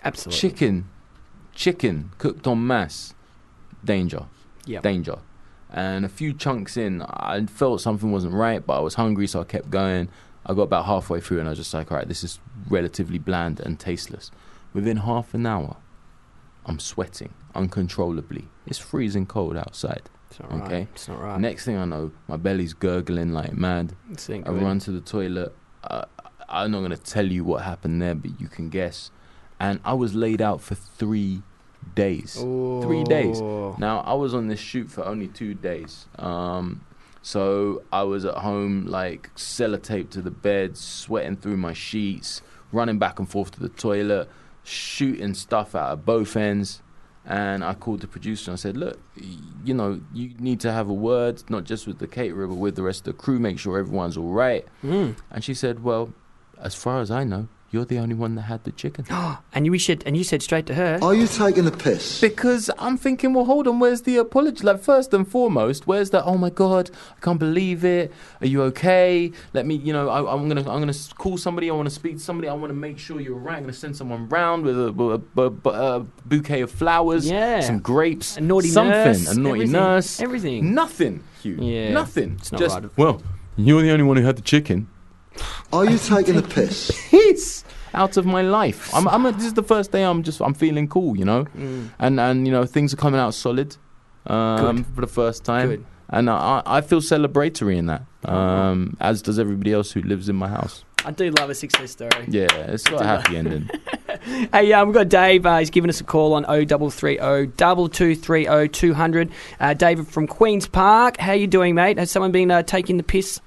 Absolutely. Chicken, chicken cooked en masse, danger. Yep. Danger. And a few chunks in, I felt something wasn't right, but I was hungry, so I kept going. I got about halfway through and I was just like, all right, this is relatively bland and tasteless. Within half an hour, I'm sweating uncontrollably. It's freezing cold outside. It's not okay? right. It's not right. Next thing I know, my belly's gurgling like mad. I run to the toilet. Uh, I'm not going to tell you what happened there, but you can guess. And I was laid out for three days. Ooh. Three days. Now, I was on this shoot for only two days. Um, So I was at home, like, sellotaped to the bed, sweating through my sheets, running back and forth to the toilet, shooting stuff out of both ends. And I called the producer and I said, look, you know, you need to have a word, not just with the caterer, but with the rest of the crew, make sure everyone's all right. Mm. And she said, well, as far as I know, you're the only one that had the chicken. and you should, and you said straight to her, are you taking the piss? Because I'm thinking, well, hold on, where's the apology? Like, first and foremost, where's the, oh my God, I can't believe it. Are you okay? Let me, you know, I, I'm going to I'm gonna call somebody. I want to speak to somebody. I want to make sure you're all right. I'm going to send someone round with a, a, a, a, a bouquet of flowers, yeah. some grapes, a naughty something, nurse, a naughty everything, nurse. Everything. Nothing, Hugh. Yeah. Nothing. It's not Just, right. Well, you're the only one who had the chicken. Are you taking the piss? Piss out of my life. I'm. I'm a, this is the first day. I'm just. I'm feeling cool, you know. Mm. And and you know things are coming out solid, um, Good. for the first time. Good. And I I feel celebratory in that. Um, as does everybody else who lives in my house. I do love a success story. Yeah, it's got a happy ending. Hey, um, we've got Dave. Uh, he's giving us a call on oh three three oh, two two three oh, two hundred. Uh, David from Queen's Park. How you doing, mate? Has someone been uh, taking the piss?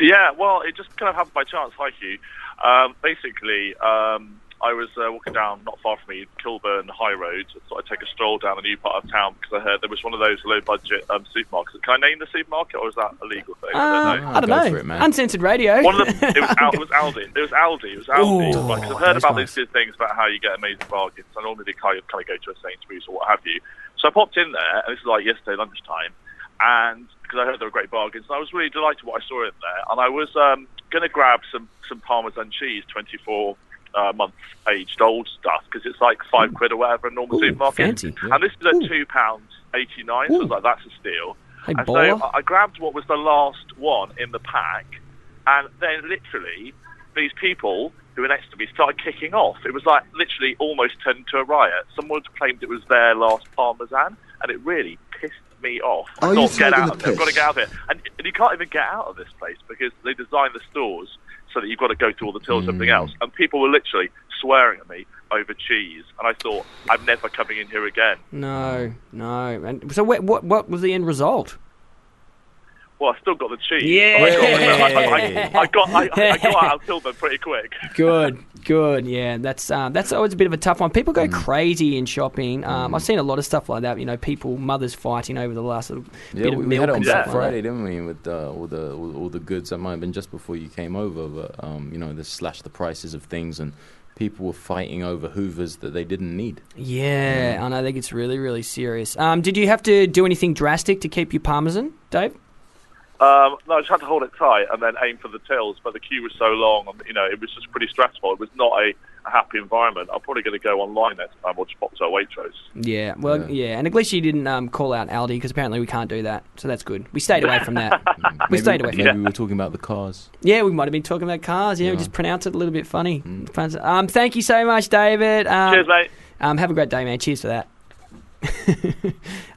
Yeah, well, it just kind of happened by chance, like you. Um, basically, um, I was uh, walking down, not far from me, Kilburn High Road. I thought I'd take a stroll down a new part of town because I heard there was one of those low-budget um, supermarkets. Can I name the supermarket, or is that a legal thing? Uh, I don't know. I don't know. Go for it, man. Uncensored radio. One of them, it, was Al, it was Aldi. It was Aldi. It was Aldi. Because like, I've heard about nice. these good things about how you get amazing bargains. I normally do kind of go to a Sainsbury's or what have you. So I popped in there, and this is like yesterday lunchtime, and because I heard there were great bargains, and I was really delighted what I saw in there. And I was um, going to grab some, some Parmesan cheese, twenty-four uh, months aged old stuff, because it's like five Ooh. quid or whatever in normal Ooh, supermarket. Fancy, yeah. And this is at Ooh. two pounds eighty-nine. So I was like, that's a steal. Hey, and boy. So I grabbed what was the last one in the pack, and then literally these people who were next to me started kicking off. It was like literally almost turned to a riot. Someone claimed it was their last Parmesan, and it really pissed me off. I thought, get out of it. I've got to get out of it. And, and you can't even get out of this place because they design the stores so that you've got to go through all the tills mm. and everything else. And people were literally swearing at me over cheese. And I thought, I'm never coming in here again. No, no. And so what, what, what was the end result? Well, I still got the cheese. Yeah. I got, I, I, I got, I, I got out of Kilburn pretty quick. Good, good. Yeah, that's um, that's always a bit of a tough one. People go mm. crazy in shopping. Um, mm. I've seen a lot of stuff like that. You know, people, mothers fighting over the last little yeah, bit of we, milk. We had it on Black yeah. Friday, didn't we? With uh, all the all, all the goods. That might have been just before you came over, but um, you know, they slashed the prices of things and people were fighting over hoovers that they didn't need. Yeah, mm. I know. That gets really, really serious. Um, did you have to do anything drastic to keep your Parmesan, Dave? Um, no, I just had to hold it tight and then aim for the tills, but the queue was so long, and you know, it was just pretty stressful. It was not a, a happy environment. I'm probably going to go online next time or just pop to a Waitrose. Yeah, well, yeah, yeah. And at least you didn't um, call out Aldi, because apparently we can't do that, so that's good. We stayed away from that. we maybe, stayed away from that. Maybe we were talking about the cars. Yeah, we might have been talking about cars. Yeah, yeah. We just pronounced it a little bit funny. Mm. Um, thank you so much, David. Um, Cheers, mate. Um, have a great day, man. Cheers for that.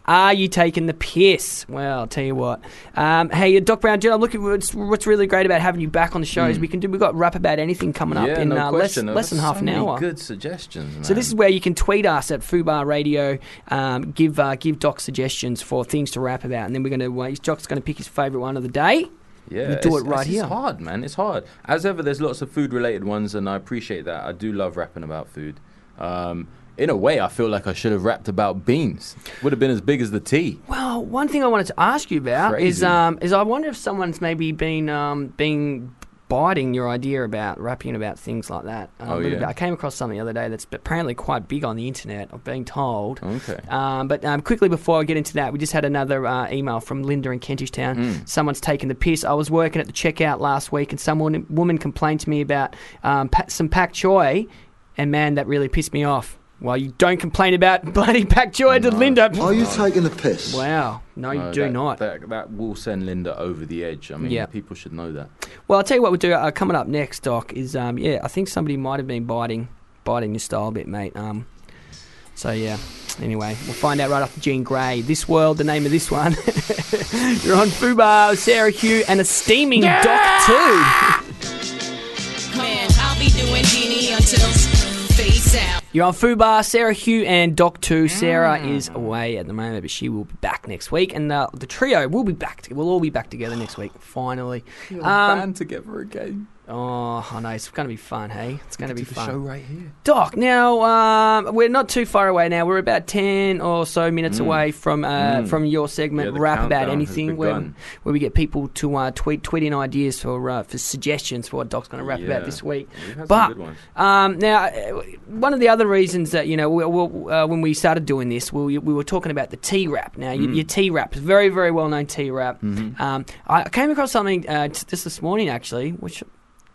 Are you taking the piss? Well, I'll tell you what. Um, hey, Doc Brown, I'm looking. What's, what's really great about having you back on the show mm. is we can do. We've got rap about anything coming up yeah, in no uh, less, no, less than half so an hour. Good suggestions, man. So this is where you can tweet us at Fubar Radio. Um, give uh, give Doc suggestions for things to rap about, and then we're going to. Uh, Doc's going to pick his favourite one of the day. Yeah, you do it right it's here. It's hard, man. It's hard. As ever, there's lots of food-related ones, and I appreciate that. I do love rapping about food. Um, In a way, I feel like I should have rapped about beans. Would have been as big as the tea. Well, one thing I wanted to ask you about Crazy. is um, is I wonder if someone's maybe been um, been biting your idea about rapping about things like that. Um, oh, yeah. I came across something the other day that's apparently quite big on the internet, I've been told. Okay. Um, but um, quickly before I get into that, we just had another uh, email from Linda in Kentish Town. Mm. Someone's taken the piss. I was working at the checkout last week and someone woman complained to me about um, pa- some pak choy, and man, that really pissed me off. Well, you don't complain about bloody pak choy no. to Linda. Are you taking the piss? Wow. No, no you do that, not. That, that will send Linda over the edge. I mean, yeah. people should know that. Well, I'll tell you what we'll do. Uh, coming up next, Doc, is, um, yeah, I think somebody might have been biting biting your style a bit, mate. Um, so, yeah. Anyway, we'll find out right after Jean Grey. This World, the name of this one. You're on Fubar, Sarah Hugh, and a steaming yeah! Doc too. Man, I'll be doing genie until face out. You're on Fubar, Sarah Hugh and Doc two. Sarah mm. is away at the moment, but she will be back next week. And the, the trio will be back. To, we'll all be back together next week, finally. We'll be um, band together again. Oh, I know. It's going to be fun, hey? It's going to be fun. Show right here. Doc, now, um, we're not too far away now. We're about ten or so minutes mm. away from uh, mm. from your segment, yeah, Rap About Anything, where, where we get people to uh, tweet tweet in ideas for uh, for suggestions for what Doc's going to rap yeah. about this week. Yeah, but, um, now, one of the other reasons that, you know, we, we, uh, when we started doing this, we, we were talking about the T-Rap. Now, mm. your T-Rap, very, very well-known T-Rap. Mm-hmm. Um, I came across something uh, just this morning, actually, which...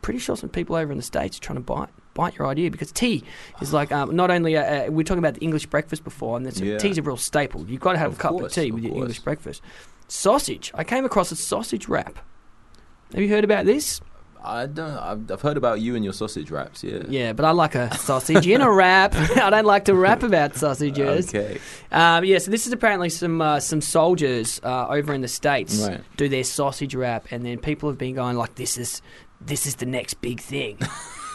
pretty sure some people over in the States are trying to bite bite your idea, because tea is like um, not only a, a, we were talking about the English breakfast before, and that's a, yeah. tea's a real staple. You've got to have of a cup course, of tea with of your course. English breakfast. Sausage. I came across a sausage wrap. Have you heard about this? I don't. I've heard about you and your sausage wraps. Yeah. Yeah, but I like a sausage in a wrap. I don't like to rap about sausages. Okay. Um, yeah. So this is apparently some uh, some soldiers uh, over in the States right. do their sausage wrap, and then people have been going like, "This is this is the next big thing."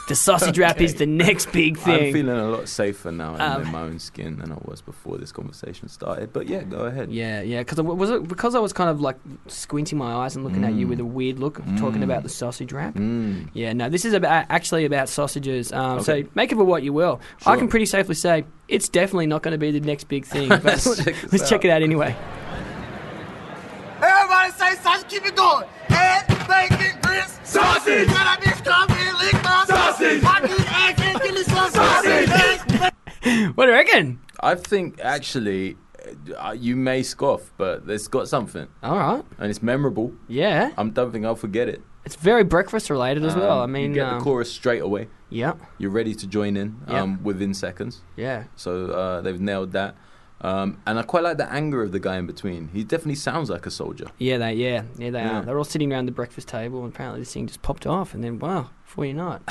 The sausage okay. wrap is the next big thing. I'm feeling a lot safer now um, in my own skin than I was before this conversation started. But yeah, go ahead. Yeah, yeah. Because was it because I was kind of like squinting my eyes and looking mm. at you with a weird look, mm. talking about the sausage wrap. Mm. Yeah, no, this is about, actually about sausages. Um, okay. So make of it what you will. Sure. I can pretty safely say it's definitely not going to be the next big thing. But let's check, let's out. check it out anyway. Everybody say sausage, keep it going. Head, bacon, grits, sausage. When I bitch come and lick my sausage. I can't get this sausage. What do you reckon? I think actually, uh, you may scoff, but it's got something. All right. And it's memorable. Yeah. I don't think I'll forget it. It's very breakfast related as um, well. I mean, you get um, the chorus straight away. Yeah. You're ready to join in um, yep. within seconds. Yeah. So uh, they've nailed that. Um, and I quite like the anger of the guy in between. He definitely sounds like a soldier. Yeah, they, yeah, yeah, they yeah. are. They're all sitting around the breakfast table, and apparently this thing just popped off. And then, wow, before you know it,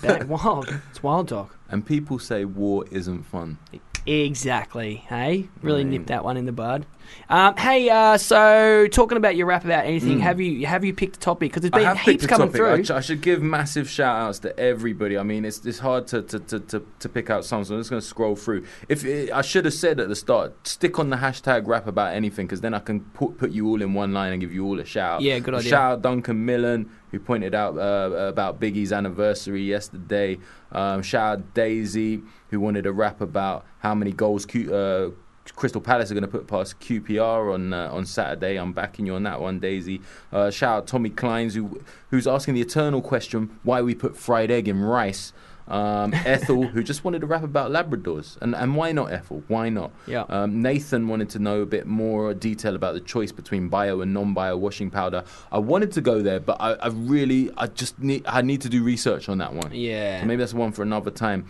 that wild. It's wild, Doc. And people say war isn't fun. Exactly. Hey, really nipped that one in the bud. Um, hey, uh, so talking about your rap about anything, mm. have you have you picked a topic? Because there's been heaps coming topic. through. I, sh- I should give massive shout outs to everybody. I mean, it's it's hard to to, to, to, to pick out some, so I'm just going to scroll through. If it, I should have said at the start, stick on the hashtag rap about anything, because then I can put put you all in one line and give you all a shout out. Yeah, good idea. Shout out Duncan Millen, who pointed out uh, about Biggie's anniversary yesterday. Um, shout out Daisy, who wanted a rap about how many goals Q, uh, Crystal Palace are going to put past Q P R on uh, on Saturday. I'm backing you on that one, Daisy. Uh, shout out Tommy Kleins, who who's asking the eternal question, why we put fried egg in rice. Um, Ethel, who just wanted to rap about Labradors. And and why not, Ethel? Why not? Yeah. Um, Nathan wanted to know a bit more detail about the choice between bio and non-bio washing powder. I wanted to go there, but I, I really, I just need, I need to do research on that one. Yeah. So maybe that's one for another time.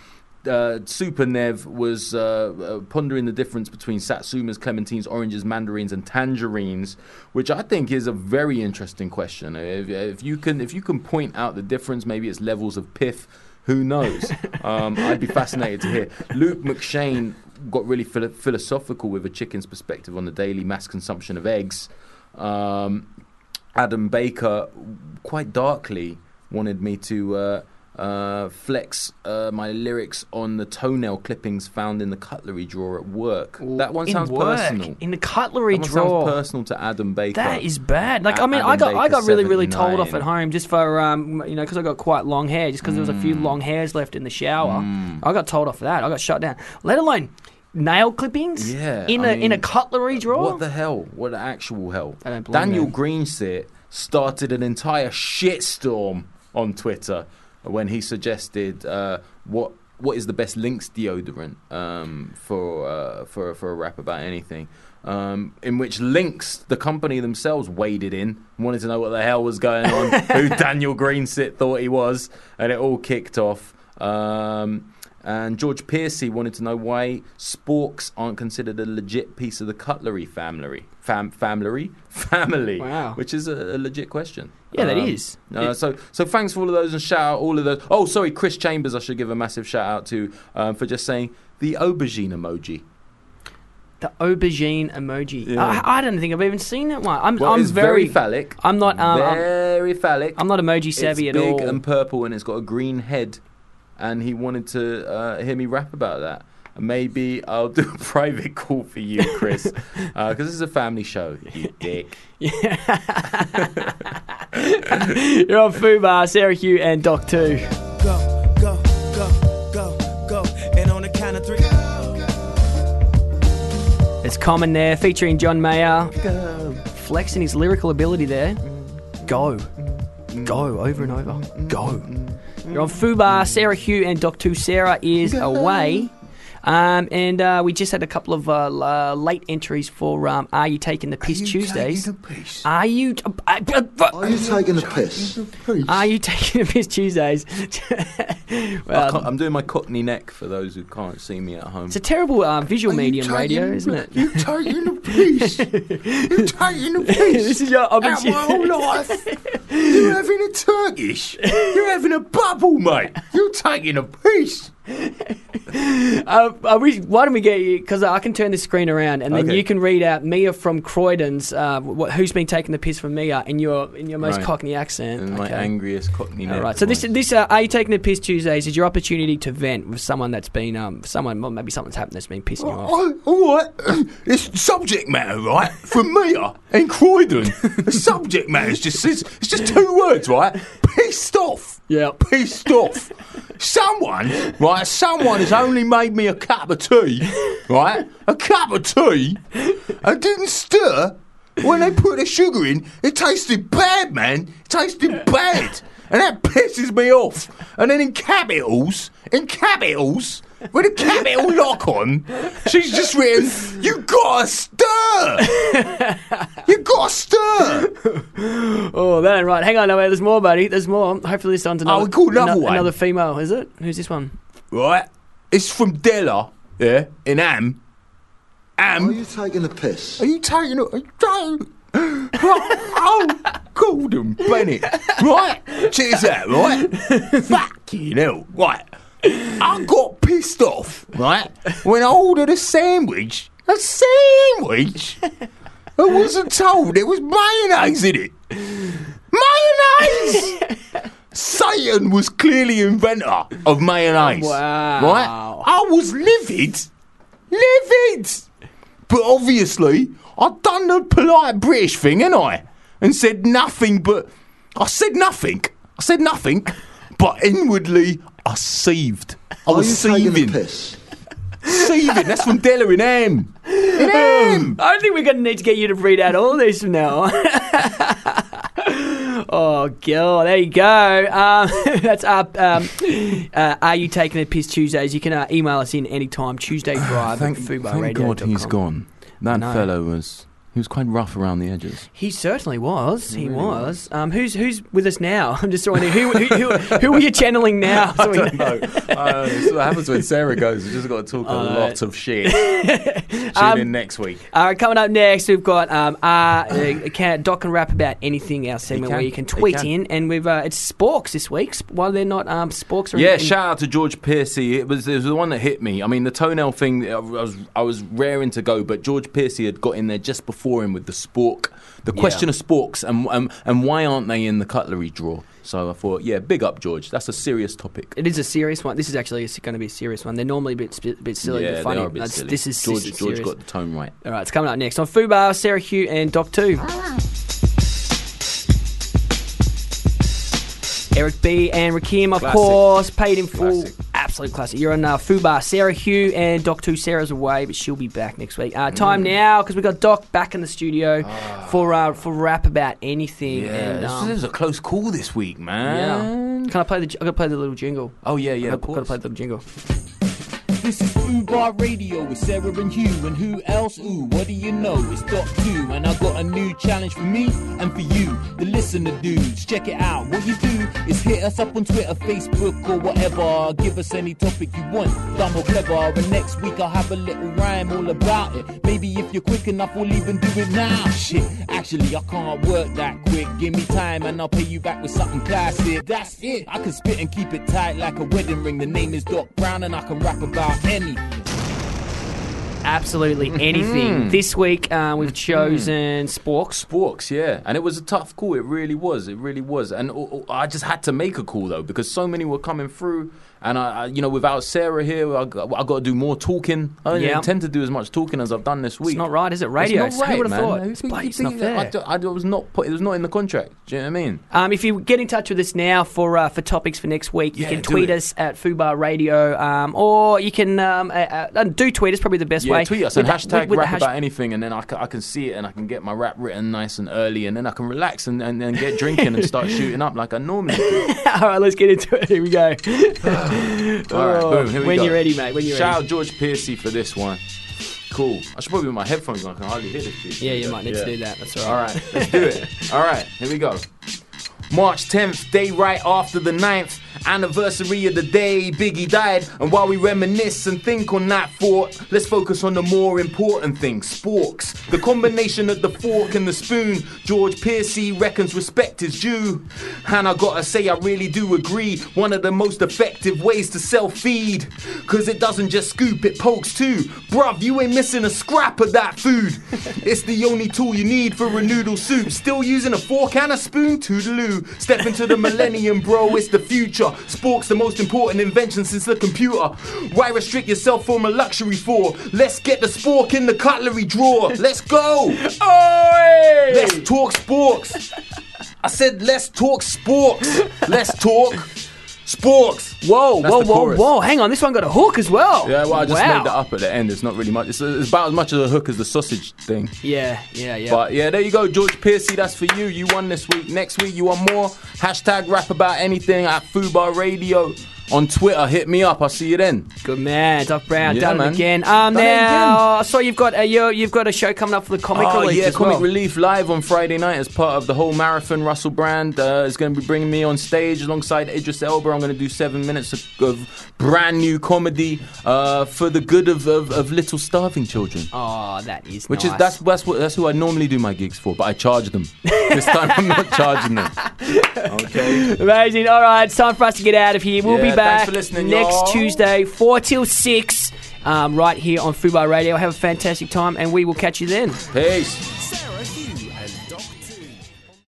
Uh, Super Nev was uh, pondering the difference between satsumas, clementines, oranges, mandarins, and tangerines, which I think is a very interesting question. If, if you can, if you can point out the difference, maybe it's levels of pith. Who knows? um, I'd be fascinated to hear. Luke McShane got really philo- philosophical with a chicken's perspective on the daily mass consumption of eggs. Um, Adam Baker quite darkly wanted me to uh, uh, flex uh, my lyrics on the toenail clippings found in the cutlery drawer at work. Ooh, that one sounds work, personal. In the cutlery that one drawer. Sounds personal to Adam Baker. That is bad. Like, I mean, Adam I got Baker I got really really told off at home just for um you know, because I got quite long hair, just because mm. there was a few long hairs left in the shower. Mm. I got told off for that. I got shut down. Let alone nail clippings. Yeah, in I a mean, in a cutlery drawer. What the hell? What the actual hell? I don't Daniel me. Greensit started an entire shitstorm on Twitter when he suggested uh, what what is the best Lynx deodorant um, for uh, for for a rap about anything, um, in which Lynx, the company themselves, waded in, wanted to know what the hell was going on, who Daniel Greensit thought he was, and it all kicked off. Um, and George Piercy wanted to know why sporks aren't considered a legit piece of the cutlery family, fam, family, family, wow. which is a, a legit question. Yeah, that um, is. Uh, so, so thanks for all of those, and shout out all of those. Oh, sorry, Chris Chambers, I should give a massive shout out to um, for just saying the aubergine emoji. The aubergine emoji. Yeah. I, I don't think I've even seen that one. I'm, well, I'm it's very, very phallic. I'm not um, very I'm, phallic. I'm not emoji savvy it's at all. It's big and purple, and it's got a green head. and he wanted to uh, hear me rap about that. Maybe I'll do a private call for you, Chris, because uh, this is a family show, you dick. You're on Fubar, Sarah Hugh and Doc two. Go, go, go, go, go, and on the count of three. Go. It's Common there, featuring John Mayer. Go. Flexing his lyrical ability there. Go. Go, over and over. Go. You're on Fubar, Sarah Hugh and Doc two. Sarah is go. away. Um, and uh, we just had a couple of uh, uh, late entries for um, Are You Taking the Piss Are Tuesdays. Taking the piss? Are you t- uh, uh, uh, Are you taking the piss? Are you taking the piss Tuesdays? Well, I'm doing my cockney neck for those who can't see me at home. It's a terrible uh, visual Are medium radio, isn't it? You taking the piss? You taking the piss? This is your opportunity. Out my whole life. You're having a Turkish. You're having a bubble, mate. You're taking a piss. uh, are we, why don't we get you, because I can turn this screen around and then okay. you can read out Mia from Croydon's uh, wh- who's been taking the piss from Mia in your in your most right. cockney accent, in okay. my angriest cockney accent. Alright, so this this uh, Are You Taking the Piss Tuesdays is your opportunity to vent with someone that's been um someone well, maybe something's happened that's been pissing you off. Alright, it's subject matter, right, from Mia in Croydon. The subject matter is just it's, it's just two words, right? Pissed off. Yeah, pissed off. Someone, right, someone has only made me a cup of tea, right? A cup of tea. I didn't stir. When they put the sugar in, it tasted bad, man. It tasted bad. And that pisses me off. And then in capitals, in capitals, with a capital lock on, she's just written, you gotta stir. You gotta stir. Oh, that ain't right. Hang on, no, wait, there's more, buddy. There's more. Hopefully this one's another, oh, we call another, another, one. another female, is it? Who's this one? Right. It's from Della, yeah, in Am. Am. Are you taking the piss? Are you taking the... Are you taking... Oh, Gordon Bennett. Right? Check this out, right? Fucking hell. Right. I got pissed off, right, when I ordered a sandwich. A sandwich? I wasn't told there was mayonnaise in it. Mayonnaise! Satan was clearly inventor of mayonnaise. Wow. Right? I was livid. Livid! But obviously, I'd done the polite British thing, hadn't I? And said nothing but... I said nothing. I said nothing. But inwardly... I seethed. I was seething. Piss? Seething. That's from Della in Am. In Am. I don't think we're going to need to get you to read out all this from now on. Oh, girl, there you go. Um, that's our um, uh, Are You Taking a Piss Tuesdays. You can uh, email us in anytime. Tuesday Drive. Thank, at thank God he's gone. That no. fellow was... He was quite rough around the edges. He certainly was. He really was. was. Um, who's who's with us now? I'm just throwing in. Who, who, who, who are you channeling now? So I don't know. uh, this is what happens when Sarah goes. We've just got to talk uh, a lot of shit. Tune um, in next week. All right, coming up next, we've got um, uh, can, Doc Can Rap About Anything, our segment where you can tweet can. in. And we've uh, it's Sporks this week. While they're not um, Sporks. Or yeah, anything. Shout out to George Piercy. It was, it was the one that hit me. I mean, the toenail thing, I was, I was raring to go, but George Piercy had got in there just before. For him with the spork, the question yeah. of sporks, and, and and why aren't they in the cutlery drawer? So I thought, yeah, big up, George. That's a serious topic. It is a serious one. This is actually going to be a serious one. They're normally a bit, bit, bit silly, yeah, but funny. They are a bit That's, silly. This is George. This is George got the tone right. All right, it's coming up next on Fubar, Sarah Hugh, and Doc Two. Ah. Eric B and Rakim, of classic. course, paid in full. Classic. Absolute classic. You're on uh, Fubar, Sarah Hugh, and Doc two. Sarah's away, but she'll be back next week. Uh, time mm. now, because we've got Doc back in the studio oh. for uh, for rap about anything. Yeah, and, um, this is a close call this week, man. Yeah. Can I play the? I gotta play the little jingle. Oh yeah, yeah. I gotta, of course. Gotta play the little jingle. This is Fubar Radio with Sarah and Hugh, and who else? Ooh, what do you know? It's Doc two, and I've got a new challenge for me and for you, the listener dudes. Check it out. What you do is hit us up on Twitter, Facebook, or whatever. Give us any topic you want, dumb or clever. And next week I'll have a little rhyme all about it. Maybe if you're quick enough, we'll even do it now. Shit, actually I can't work that quick. Give me time, and I'll pay you back with something classic. That's it. I can spit and keep it tight like a wedding ring. The name is Doc Brown, and I can rap about anything. absolutely anything. Mm. This week uh, we've chosen mm. Sporks. Sporks, yeah. And it was a tough call. It really was. It really was. And uh, I just had to make a call, though, because so many were coming through. And, I, I you know, without Sarah here, I've got to do more talking. I don't yeah. tend to do as much talking as I've done this week. It's not right, is it? Radio. It's not right, man. Thought. It's it's not fair. I, I, I was not put, it was not in the contract. Do you know what I mean? Um, if you get in touch with us now for uh, for topics for next week, yeah, you can tweet it. us at Fubar Radio, um, or you can um, uh, uh, do tweet us, probably the best yeah, way. Tweet us with and the, hashtag with, with rap hash- about anything, and then I, c- I can see it and I can get my rap written nice and early, and then I can relax and, and, and get drinking and start shooting up like I normally do. All right, let's get into it. Here we go. All right, boom, here we when go. You're ready, mate. When you're Shout ready. Shout out George Piercy for this one. Cool. I should probably put my headphones on. I can hardly hear this piece. Yeah, you might need yeah. to do that. That's all right. All right, let's do it. All right, here we go. March tenth, day right after the ninth, anniversary of the day Biggie died. And while we reminisce and think on that thought, let's focus on the more important thing, sporks. The combination of the fork and the spoon, George Piercy reckons respect is due. And I gotta say I really do agree, one of the most effective ways to self-feed. Cause it doesn't just scoop, it pokes too. Bruv, you ain't missing a scrap of that food. It's the only tool you need for a noodle soup. Still using a fork and a spoon? Toodaloo. Step into the millennium, bro, it's the future. Spork's the most important invention since the computer. Why restrict yourself from a luxury for? Let's get the spork in the cutlery drawer. Let's go! Oi! Let's talk sporks. I said let's talk sporks. Let's talk sporks. Whoa, That's whoa, whoa, chorus. whoa. Hang on, this one got a hook as well. Yeah, well, I just wow. made that up at the end. It's not really much. It's about as much of a hook as the sausage thing. Yeah, yeah, yeah. But yeah, there you go, George Piercy. That's for you. You won this week. Next week, you won more. Hashtag rap about anything at Fubar Radio. On Twitter, hit me up. I'll see you then. Good man, Doc Brown. Yeah, done man. it again. Um, done now, I saw so you've got a you're, you've got a show coming up for the Comic oh, Relief. Yeah, as Comic well. Relief live on Friday night as part of the whole marathon. Russell Brand uh, is going to be bringing me on stage alongside Idris Elba. I'm going to do seven minutes of, of brand new comedy uh, for the good of, of, of little starving children. Oh, that is which nice. is that's that's what that's who I normally do my gigs for, but I charge them. This time I'm not charging them. Okay. Amazing. All right, it's time for us to get out of here. We'll yeah. be. Back Thanks for listening, next y'all. Tuesday, four till six, um, right here on Fubar Radio. Have a fantastic time, and we will catch you then. Peace.